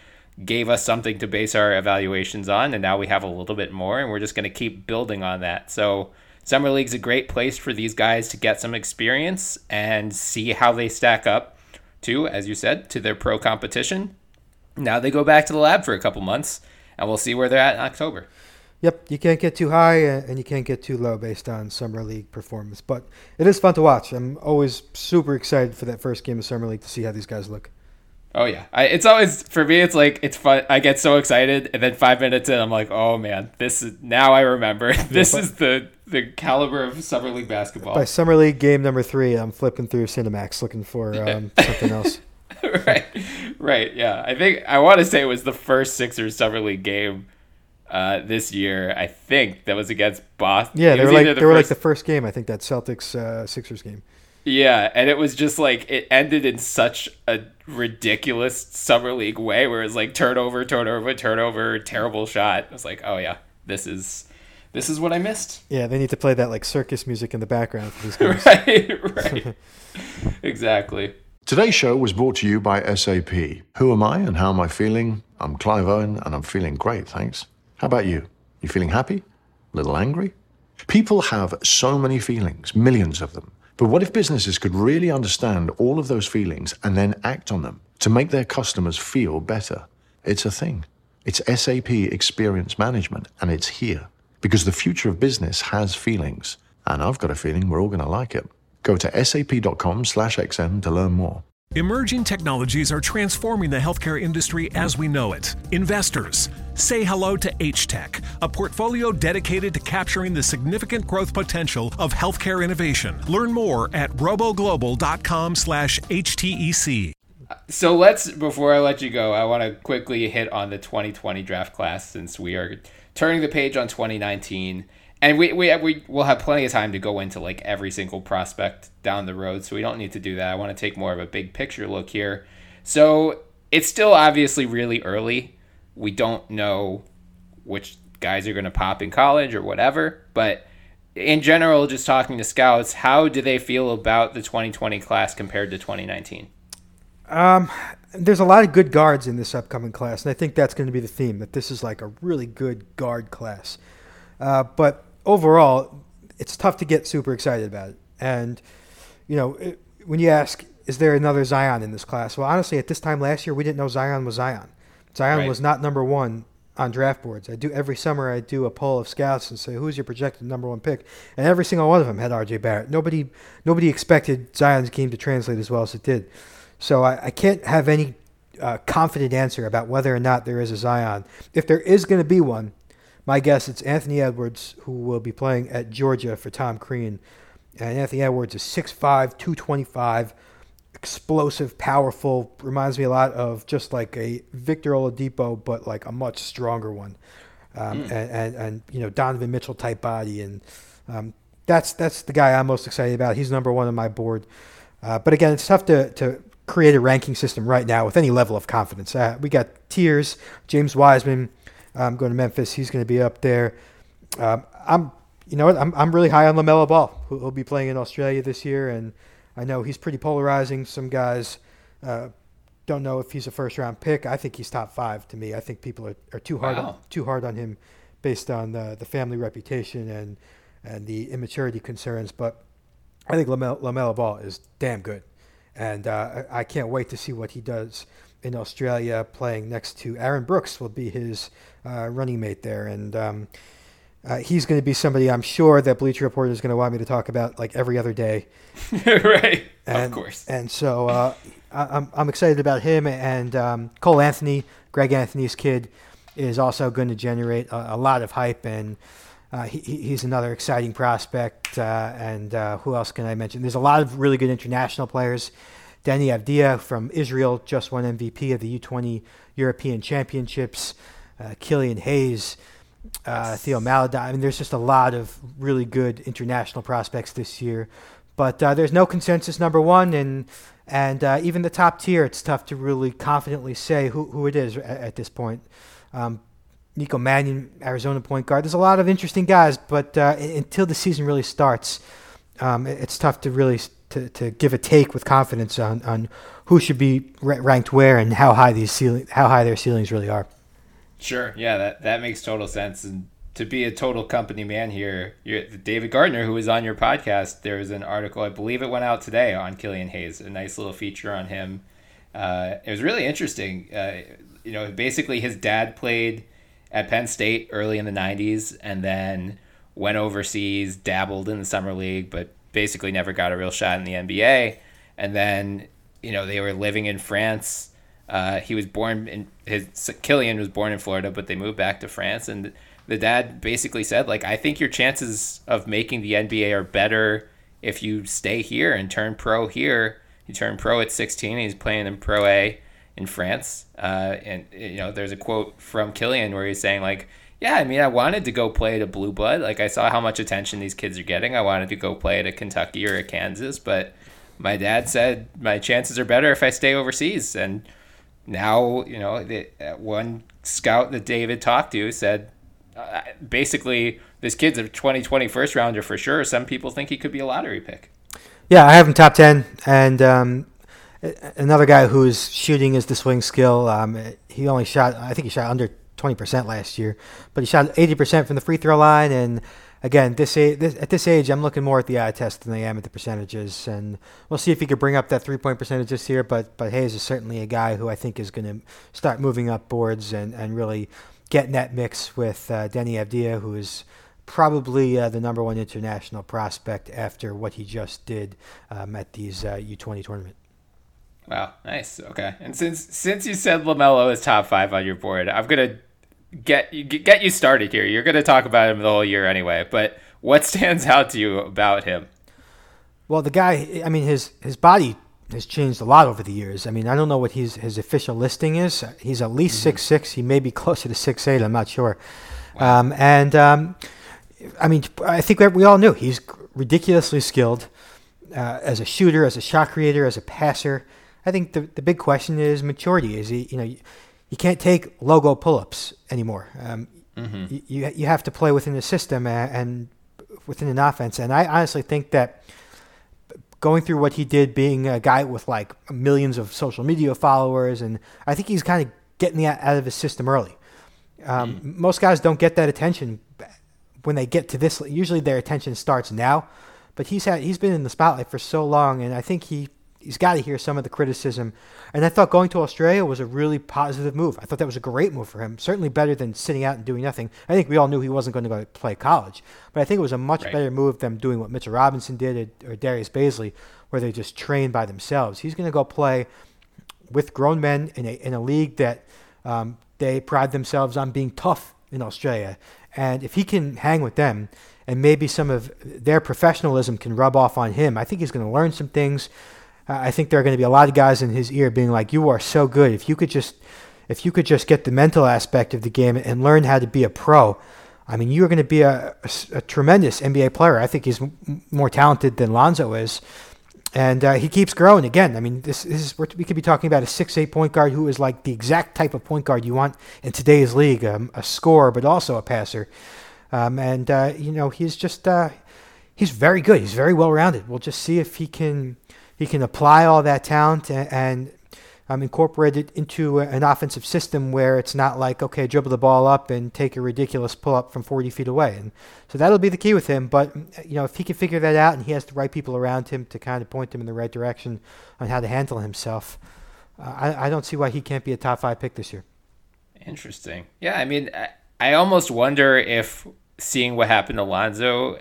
gave us something to base our evaluations on, and now we have a little bit more, and we're just going to keep building on that. So Summer League's a great place for these guys to get some experience and see how they stack up to, as you said, to their pro competition. Now they go back to the lab for a couple months, and we'll see where they're at in October. Yep, you can't get too high and you can't get too low based on Summer League performance. But it is fun to watch. I'm always super excited for that first game of Summer League to see how these guys look. Oh, yeah. It's always, for me, it's like, it's fun. I get so excited, and then 5 minutes in, I'm like, oh, man, this is, now I remember. This is the caliber of Summer League basketball. By Summer League game number 3, I'm flipping through Cinemax looking for something else. Right, yeah. I think, I want to say it was the first Sixers Summer League game this year. I think that was against Boston. Yeah, they were the first game, I think, that Celtics Sixers game. Yeah, and it was just like, it ended in such a ridiculous Summer League way where it was like turnover, terrible shot. I was like, oh yeah, this is what I missed. Yeah, they need to play that like circus music in the background for these games. right. Exactly. Today's show was brought to you by SAP. Who am I and how am I feeling? I'm Clive Owen and I'm feeling great, thanks. How about you? You feeling happy? A little angry? People have so many feelings, millions of them. But what if businesses could really understand all of those feelings and then act on them to make their customers feel better? It's a thing. It's SAP Experience Management, and it's here. Because the future of business has feelings, and I've got a feeling we're all going to like it. Go to sap.com/XM to learn more. Emerging technologies are transforming the healthcare industry as we know it. Investors, say hello to HTech, a portfolio dedicated to capturing the significant growth potential of healthcare innovation. Learn more at roboglobal.com/HTEC. So let's, before I let you go, I want to quickly hit on the 2020 draft class, since we are turning the page on 2019. And we will have plenty of time to go into like every single prospect down the road, so we don't need to do that. I want to take more of a big picture look here. So it's still obviously really early. We don't know which guys are going to pop in college or whatever. But in general, just talking to scouts, how do they feel about the 2020 class compared to 2019? There's a lot of good guards in this upcoming class, and I think that's going to be the theme, that this is like a really good guard class. But overall, it's tough to get super excited about it. And, you know, when you ask, is there another Zion in this class? Well, honestly, at this time last year, we didn't know Zion was Zion. Zion was not number one on draft boards. Every summer, I do a poll of scouts and say, who's your projected number one pick? And every single one of them had RJ Barrett. Nobody expected Zion's game to translate as well as it did. So I can't have any confident answer about whether or not there is a Zion. If there is going to be one, my guess, it's Anfernee Edwards, who will be playing at Georgia for Tom Crean. And Anfernee Edwards is 6'5", 225, explosive, powerful, reminds me a lot of just like a Victor Oladipo, but like a much stronger one. And you know, Donovan Mitchell-type body. And that's the guy I'm most excited about. He's number one on my board. But again, it's tough to create a ranking system right now with any level of confidence. We got tiers, James Wiseman, going to Memphis. He's going to be up there. I'm really high on LaMelo Ball, who'll be playing in Australia this year, and I know he's pretty polarizing. Some guys don't know if he's a first-round pick. I think he's top 5 to me. I think people are too hard on him based on the family reputation and the immaturity concerns. But I think LaMelo Ball is damn good, and I can't wait to see what he does in Australia, playing next to Aaron Brooks, will be his running mate there. And he's going to be somebody I'm sure that Bleacher Report is going to want me to talk about like every other day. Right. And, of course. And so I'm excited about him and Cole Anthony, Greg Anthony's kid. is also going to generate a lot of hype, and he's another exciting prospect. And who else can I mention? There's a lot of really good international players. Danny Avdia from Israel just won MVP of the U20 European Championships. Killian Hayes, Theo Maladai. I mean, there's just a lot of really good international prospects this year. But there's no consensus number one, and even the top tier, it's tough to really confidently say who it is at this point. Nico Mannion, Arizona point guard. There's a lot of interesting guys, but until the season really starts, it's tough to really to give a take with confidence on who should be ranked where and how high their ceilings really are. Sure, yeah, that makes total sense. And to be a total company man here, David Gardner, who was on your podcast, there was an article, I believe it went out today, on Killian Hayes, a nice little feature on him. It was really interesting. Basically his dad played at Penn State early in the 90s and then went overseas, dabbled in the summer league, but basically never got a real shot in the NBA. And then, they were living in France. Killian was born in Florida, but they moved back to France. And the dad basically said, like, I think your chances of making the NBA are better if you stay here and turn pro here. He turned pro at 16. He's playing in Pro A in France. And there's a quote from Killian where he's saying, like, yeah, I mean, I wanted to go play at a blue blood. Like, I saw how much attention these kids are getting. I wanted to go play at a Kentucky or a Kansas, but my dad said my chances are better if I stay overseas. And now, one scout that David talked to said, basically, this kid's a 2020 first rounder for sure. Some people think he could be a lottery pick. Yeah, I have him top 10, and another guy whose shooting is the swing skill. He only shot, I think he shot under 20% last year, but he shot 80% from the free throw line. And again, at this age, I'm looking more at the eye test than I am at the percentages. And we'll see if he could bring up that 3-point percentage this year. But Hayes is certainly a guy who I think is going to start moving up boards and really getting that mix with Danny Avdia, who is probably the number one international prospect after what he just did at these U20 tournament. Wow, nice. Okay, and since you said LaMelo is top 5 on your board, I'm gonna get you started here. You're gonna talk about him the whole year anyway. But what stands out to you about him? Well, the guy. I mean, his body has changed a lot over the years. I mean, I don't know what his official listing is. He's at least 6'6". He may be closer to 6'8". I'm not sure. Wow. I mean, I think we all knew he's ridiculously skilled as a shooter, as a shot creator, as a passer. I think the big question is maturity. Is he, you can't take logo pull-ups anymore. You have to play within a system and within an offense. And I honestly think that going through what he did, being a guy with like millions of social media followers, and I think he's kind of getting out of his system early. Most guys don't get that attention when they get to this. Usually their attention starts now, but he's been in the spotlight for so long, and I think he's got to hear some of the criticism. And I thought going to Australia was a really positive move. I thought that was a great move for him, certainly better than sitting out and doing nothing. I think we all knew he wasn't going to go play college, but I think it was a much better move than doing what Mitchell Robinson did or Darius Baisley, where they just trained by themselves. He's going to go play with grown men in a league that they pride themselves on being tough in Australia. And if he can hang with them and maybe some of their professionalism can rub off on him, I think he's going to learn some things. I think there are going to be a lot of guys in his ear being like, "You are so good. If you could just get the mental aspect of the game and learn how to be a pro, I mean, you are going to be a tremendous NBA player." I think he's more talented than Lonzo is, and he keeps growing. Again, I mean, we could be talking about a 6'8" point guard who is like the exact type of point guard you want in today's league, a scorer but also a passer, he's just he's very good. He's very well rounded. We'll just see if he can. He can apply all that talent and incorporate it into an offensive system where it's not like, okay, dribble the ball up and take a ridiculous pull-up from 40 feet away. And so that'll be the key with him. But, if he can figure that out and he has the right people around him to kind of point him in the right direction on how to handle himself, I don't see why he can't be a top 5 pick this year. Interesting. Yeah, I mean, I almost wonder if seeing what happened to Lonzo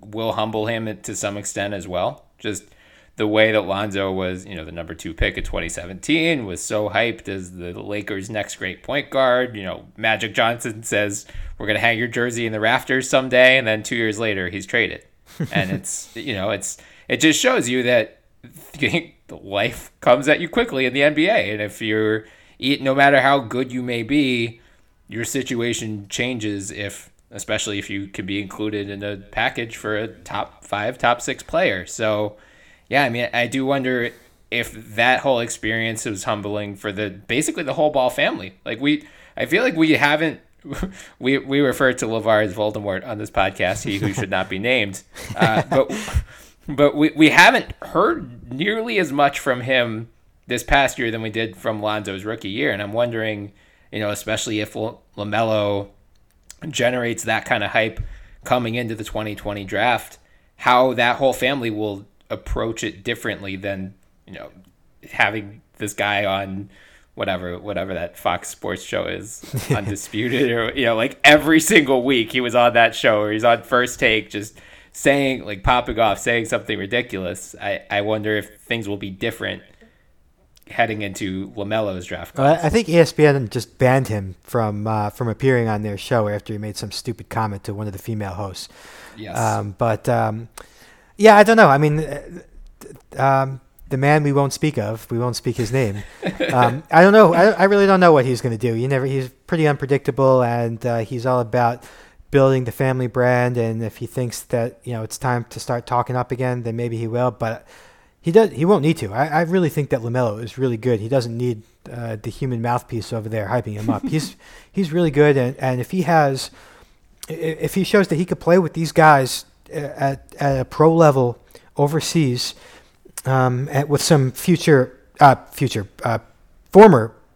will humble him to some extent as well. Just the way that Lonzo was, you know, the number 2 pick in 2017, was so hyped as the Lakers' next great point guard. You know, Magic Johnson says, we're going to hang your jersey in the rafters someday. And then 2 years later, he's traded. And it's, you know, it just shows you that life comes at you quickly in the NBA. And if you're, no matter how good you may be, your situation changes especially if you can be included in a package for a top 5, top 6 player. So, yeah, I mean, I do wonder if that whole experience was humbling for basically the whole Ball family. Like I feel like we haven't. We refer to LeVar as Voldemort on this podcast, he who should not be named. But we haven't heard nearly as much from him this past year than we did from Lonzo's rookie year, and I'm wondering, you know, especially if LaMelo generates that kind of hype coming into the 2020 draft, how that whole family will approach it differently than, you know, having this guy on whatever that Fox Sports show is, Undisputed, or, you know, like every single week he was on that show or he's on First Take just saying, like, popping off, saying something ridiculous. I wonder if things will be different heading into LaMelo's draft class. I think ESPN just banned him from appearing on their show after he made some stupid comment to one of the female hosts. Yes. Yeah, I don't know. I mean, the man we won't speak of, we won't speak his name. I don't know. I really don't know what he's going to do. He's pretty unpredictable, and he's all about building the family brand. And if he thinks that, you know, it's time to start talking up again, then maybe he will. But he won't need to. I really think that LaMelo is really good. He doesn't need the human mouthpiece over there hyping him up. He's really good, and if he shows that he could play with these guys at a pro level overseas, with some former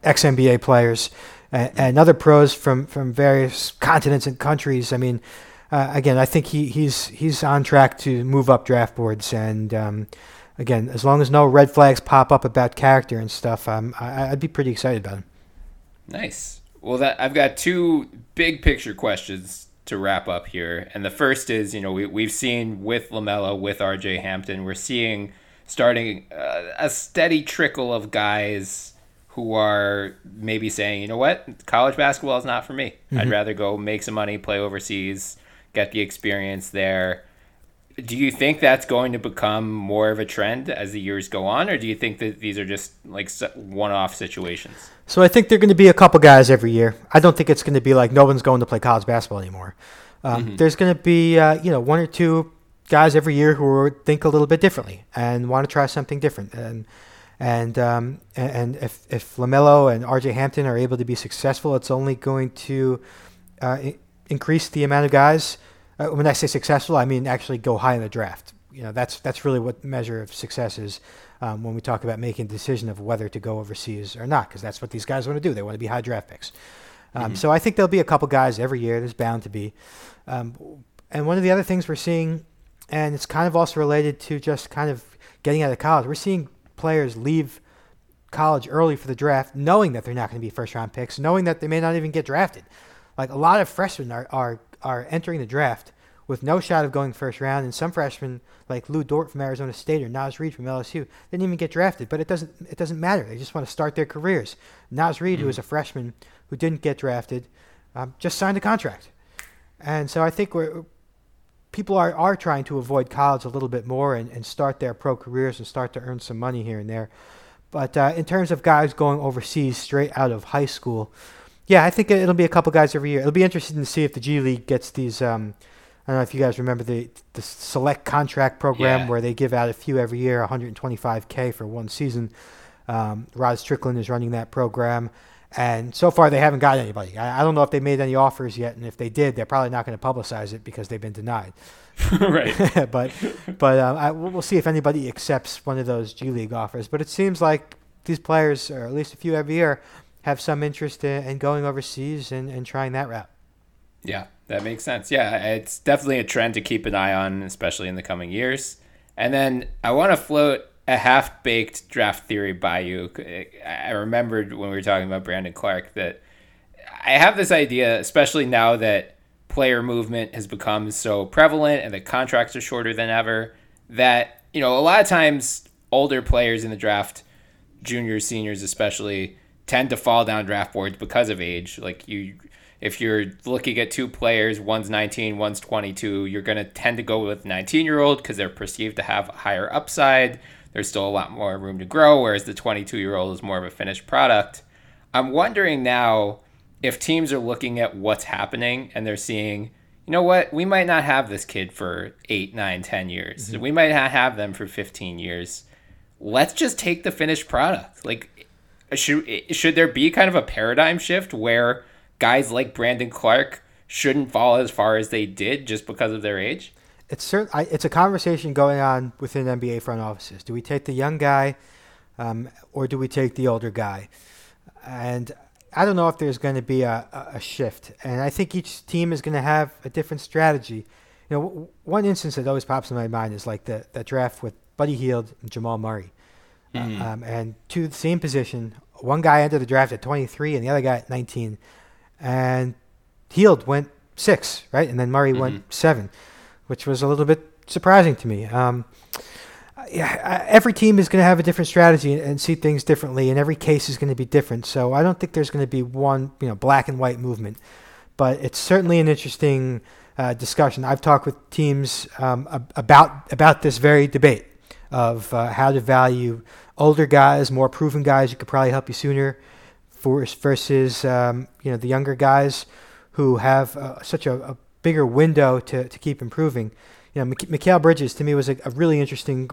ex-NBA players and other pros from various continents and countries. I mean, again, I think he's on track to move up draft boards. And again, as long as no red flags pop up about character and stuff, I'd be pretty excited about him. Nice. Well, I've got 2 big picture questions to wrap up here. And the first is, you know, we've seen with LaMelo, with RJ Hampton, we're seeing starting a steady trickle of guys who are maybe saying, you know what, college basketball is not for me. Mm-hmm. I'd rather go make some money, play overseas, get the experience there. Do you think that's going to become more of a trend as the years go on, or do you think that these are just like one-off situations? So I think there are going to be a couple guys every year. I don't think it's going to be like no one's going to play college basketball anymore. There's going to be one or two guys every year who think a little bit differently and want to try something different. And if LaMelo and RJ Hampton are able to be successful, it's only going to increase the amount of guys. When I say successful, I mean actually go high in the draft. You know, that's really what measure of success is when we talk about making a decision of whether to go overseas or not, because that's what these guys want to do. They want to be high draft picks. So I think there'll be a couple guys every year. There's bound to be. And one of the other things we're seeing, and it's kind of also related to just kind of getting out of college, we're seeing players leave college early for the draft knowing that they're not going to be first-round picks, knowing that they may not even get drafted. Like a lot of freshmen are entering the draft with no shot of going first round, and some freshmen like Lou Dort from Arizona State or Naz Reid from LSU didn't even get drafted, but it doesn't matter. They just want to start their careers. Naz Reid, who was a freshman who didn't get drafted, just signed a contract. And so I think people are trying to avoid college a little bit more and start their pro careers and start to earn some money here and there. But in terms of guys going overseas straight out of high school, yeah, I think it'll be a couple guys every year. It'll be interesting to see if the G League gets these. I don't know if you guys remember the select contract program where they give out a few every year, $125K for one season. Rod Strickland is running that program, and so far they haven't got anybody. I don't know if they made any offers yet, and if they did, they're probably not going to publicize it because they've been denied. Right. We'll see if anybody accepts one of those G League offers. But it seems like these players, or at least a few every year, have some interest in going overseas and trying that route. Yeah, that makes sense. Yeah, it's definitely a trend to keep an eye on, especially in the coming years. And then I want to float a half-baked draft theory by you. I remembered when we were talking about Brandon Clarke that I have this idea, especially now that player movement has become so prevalent and the contracts are shorter than ever, that, you know, a lot of times older players in the draft, juniors, seniors especially, tend to fall down draft boards because of age. Like, you, if you're looking at two players, one's 19, one's 22, you're going to tend to go with 19-year-old because they're perceived to have a higher upside. There's still a lot more room to grow, whereas the 22-year-old is more of a finished product. I'm wondering now if teams are looking at what's happening and they're seeing, you know what, we might not have this kid for 8, 9, 10 years. Mm-hmm. We might not have them for 15 years. Let's just take the finished product. Like, should there be kind of a paradigm shift where guys like Brandon Clarke shouldn't fall as far as they did just because of their age? It's a conversation going on within NBA front offices. Do we take the young guy or do we take the older guy? And I don't know if there's going to be a shift. And I think each team is going to have a different strategy. You know, one instance that always pops in my mind is like the draft with Buddy Hield and Jamal Murray. Mm-hmm. And two, the same position. One guy entered the draft at 23 and the other guy at 19. And Hield went 6, right? And then Murray went 7. Which was a little bit surprising to me. Every team is going to have a different strategy and see things differently, and every case is going to be different. So I don't think there's going to be one, black and white movement. But it's certainly an interesting discussion. I've talked with teams about this very debate of how to value older guys, more proven guys who could probably help you sooner, versus the younger guys who have such a bigger window to keep improving. Mikal Bridges to me was a really interesting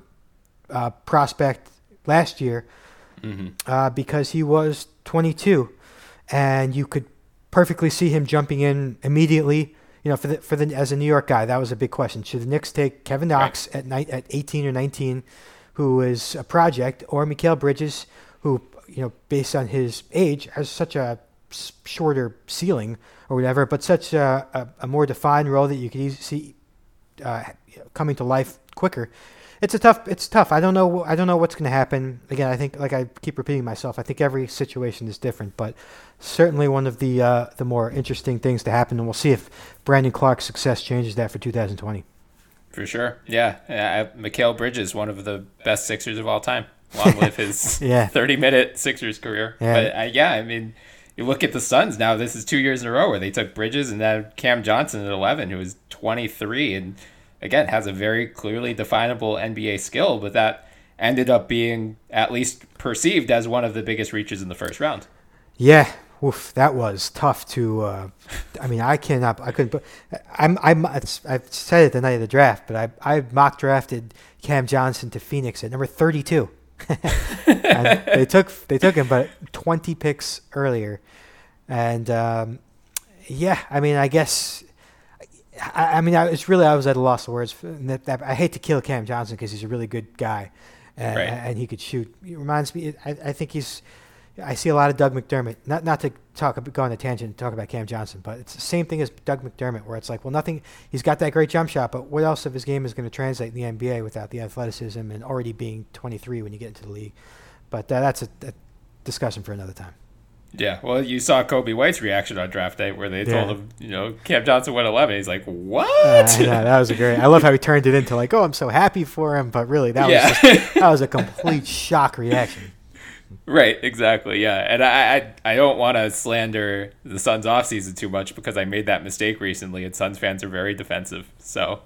prospect last year because he was 22, and you could perfectly see him jumping in immediately. For the as a New York guy, that was a big question: should the Knicks take Kevin Knox at 18 or 19, who is a project, or Mikal Bridges, who based on his age has such a shorter ceiling or whatever, but such a more defined role that you could see coming to life quicker. It's tough. I don't know what's going to happen. Again, I think, like I keep repeating myself, I think every situation is different, but certainly one of the more interesting things to happen, and we'll see if Brandon Clark's success changes that for 2020. For sure. Yeah. Mikal Bridges, one of the best Sixers of all time. Long live his 30-minute Sixers career. Yeah. But you look at the Suns now. This is 2 years in a row where they took Bridges and then Cam Johnson at 11, who was 23, and again has a very clearly definable NBA skill, but that ended up being at least perceived as one of the biggest reaches in the first round. Yeah, oof, that was tough to. I said it the night of the draft, but I mock drafted Cam Johnson to Phoenix at number 32. And they took him, but 20 picks earlier, and I was at a loss of words. I hate to kill Cam Johnson because he's a really good guy, and he could shoot. It reminds me, I see a lot of Doug McDermott. Not to go on a tangent and talk about Cam Johnson, but it's the same thing as Doug McDermott, where it's like, well, nothing. He's got that great jump shot, but what else of his game is going to translate in the NBA without the athleticism and already being 23 when you get into the league? But that's a discussion for another time. Yeah, well, you saw Kobe White's reaction on draft night where they told him, Cam Johnson went 11. He's like, what? That was great. I love how he turned it into like, oh, I'm so happy for him, but really that was a complete shock reaction. Right, exactly, yeah. And I don't want to slander the Suns offseason too much because I made that mistake recently, and Suns fans are very defensive. So,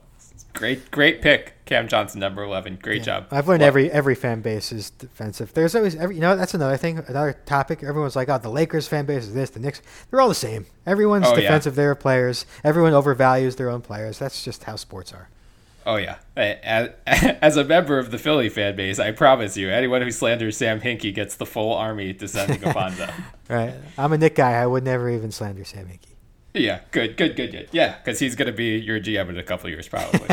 great pick, Cam Johnson, number 11. Great job. I've learned every fan base is defensive. There's always that's another thing, another topic. Everyone's like, oh, the Lakers fan base is this, the Knicks. They're all the same. Everyone's defensive of their players. Everyone overvalues their own players. That's just how sports are. Oh, yeah. As a member of the Philly fan base, I promise you, anyone who slanders Sam Hinkie gets the full army descending upon them. Right. I'm a Nick guy. I would never even slander Sam Hinkie. Yeah, good. Yeah, because he's going to be your GM in a couple years probably.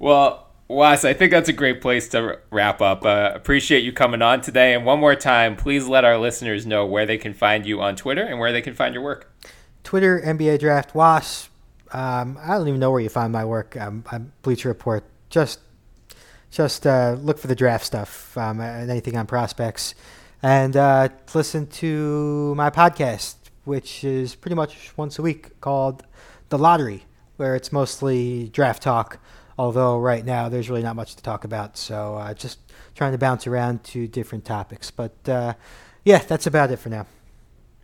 Well, Wes, I think that's a great place to wrap up. Appreciate you coming on today. And one more time, please let our listeners know where they can find you on Twitter and where they can find your work. Twitter, NBA Draft Wasp. I don't even know where you find my work. I'm Bleacher Report. Just look for the draft stuff and anything on prospects. And listen to my podcast, which is pretty much once a week, called The Lottery, where it's mostly draft talk, although right now there's really not much to talk about. So just trying to bounce around to different topics. But, yeah, that's about it for now.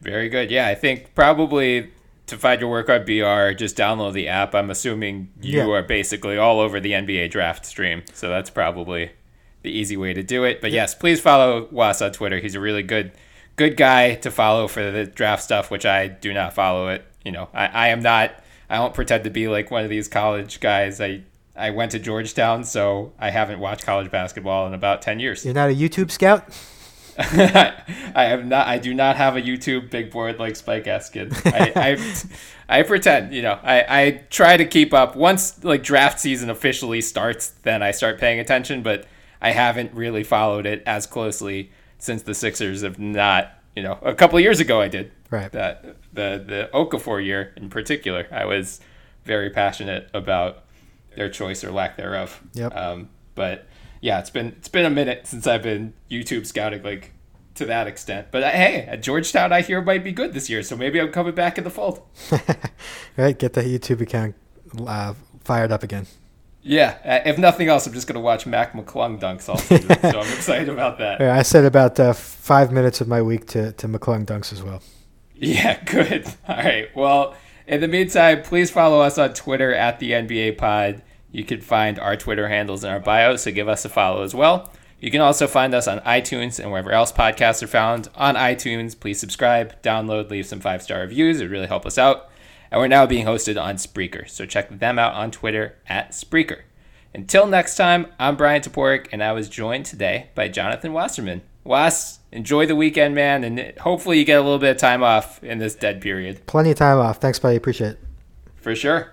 Very good. Yeah, I think probably to find your work on BR, just download the app. I'm assuming you are basically all over the NBA draft stream, so that's probably the easy way to do it. But yes, please follow Was on Twitter. He's a really good guy to follow for the draft stuff, which I do not follow it. You know, I don't pretend to be like one of these college guys. I went to Georgetown, so I haven't watched college basketball in about 10 years. You're not a YouTube scout? I do not have a YouTube big board like Spike Eskin. I pretend, you know, I try to keep up. Once like draft season officially starts, then I start paying attention, but I haven't really followed it as closely since the Sixers have not, you know, a couple of years ago I did. Right. The Okafor year in particular, I was very passionate about their choice or lack thereof. Yep. But yeah, it's been a minute since I've been YouTube scouting like to that extent. But hey, at Georgetown, I hear might be good this year, so maybe I'm coming back in the fold. Right, get that YouTube account fired up again. Yeah, if nothing else, I'm just going to watch Mac McClung dunks all season, so I'm excited about that. Yeah, I said about 5 minutes of my week to McClung dunks as well. Yeah, good. All right, well, in the meantime, please follow us on Twitter at the NBA Pod. You can find our Twitter handles in our bio, so give us a follow as well. You can also find us on iTunes and wherever else podcasts are found. On iTunes, please subscribe, download, leave some 5-star reviews. It would really help us out. And we're now being hosted on Spreaker, so check them out on Twitter at Spreaker. Until next time, I'm Bryan Toporek, and I was joined today by Jonathan Wasserman. Was, enjoy the weekend, man, and hopefully you get a little bit of time off in this dead period. Plenty of time off. Thanks, buddy. Appreciate it. For sure.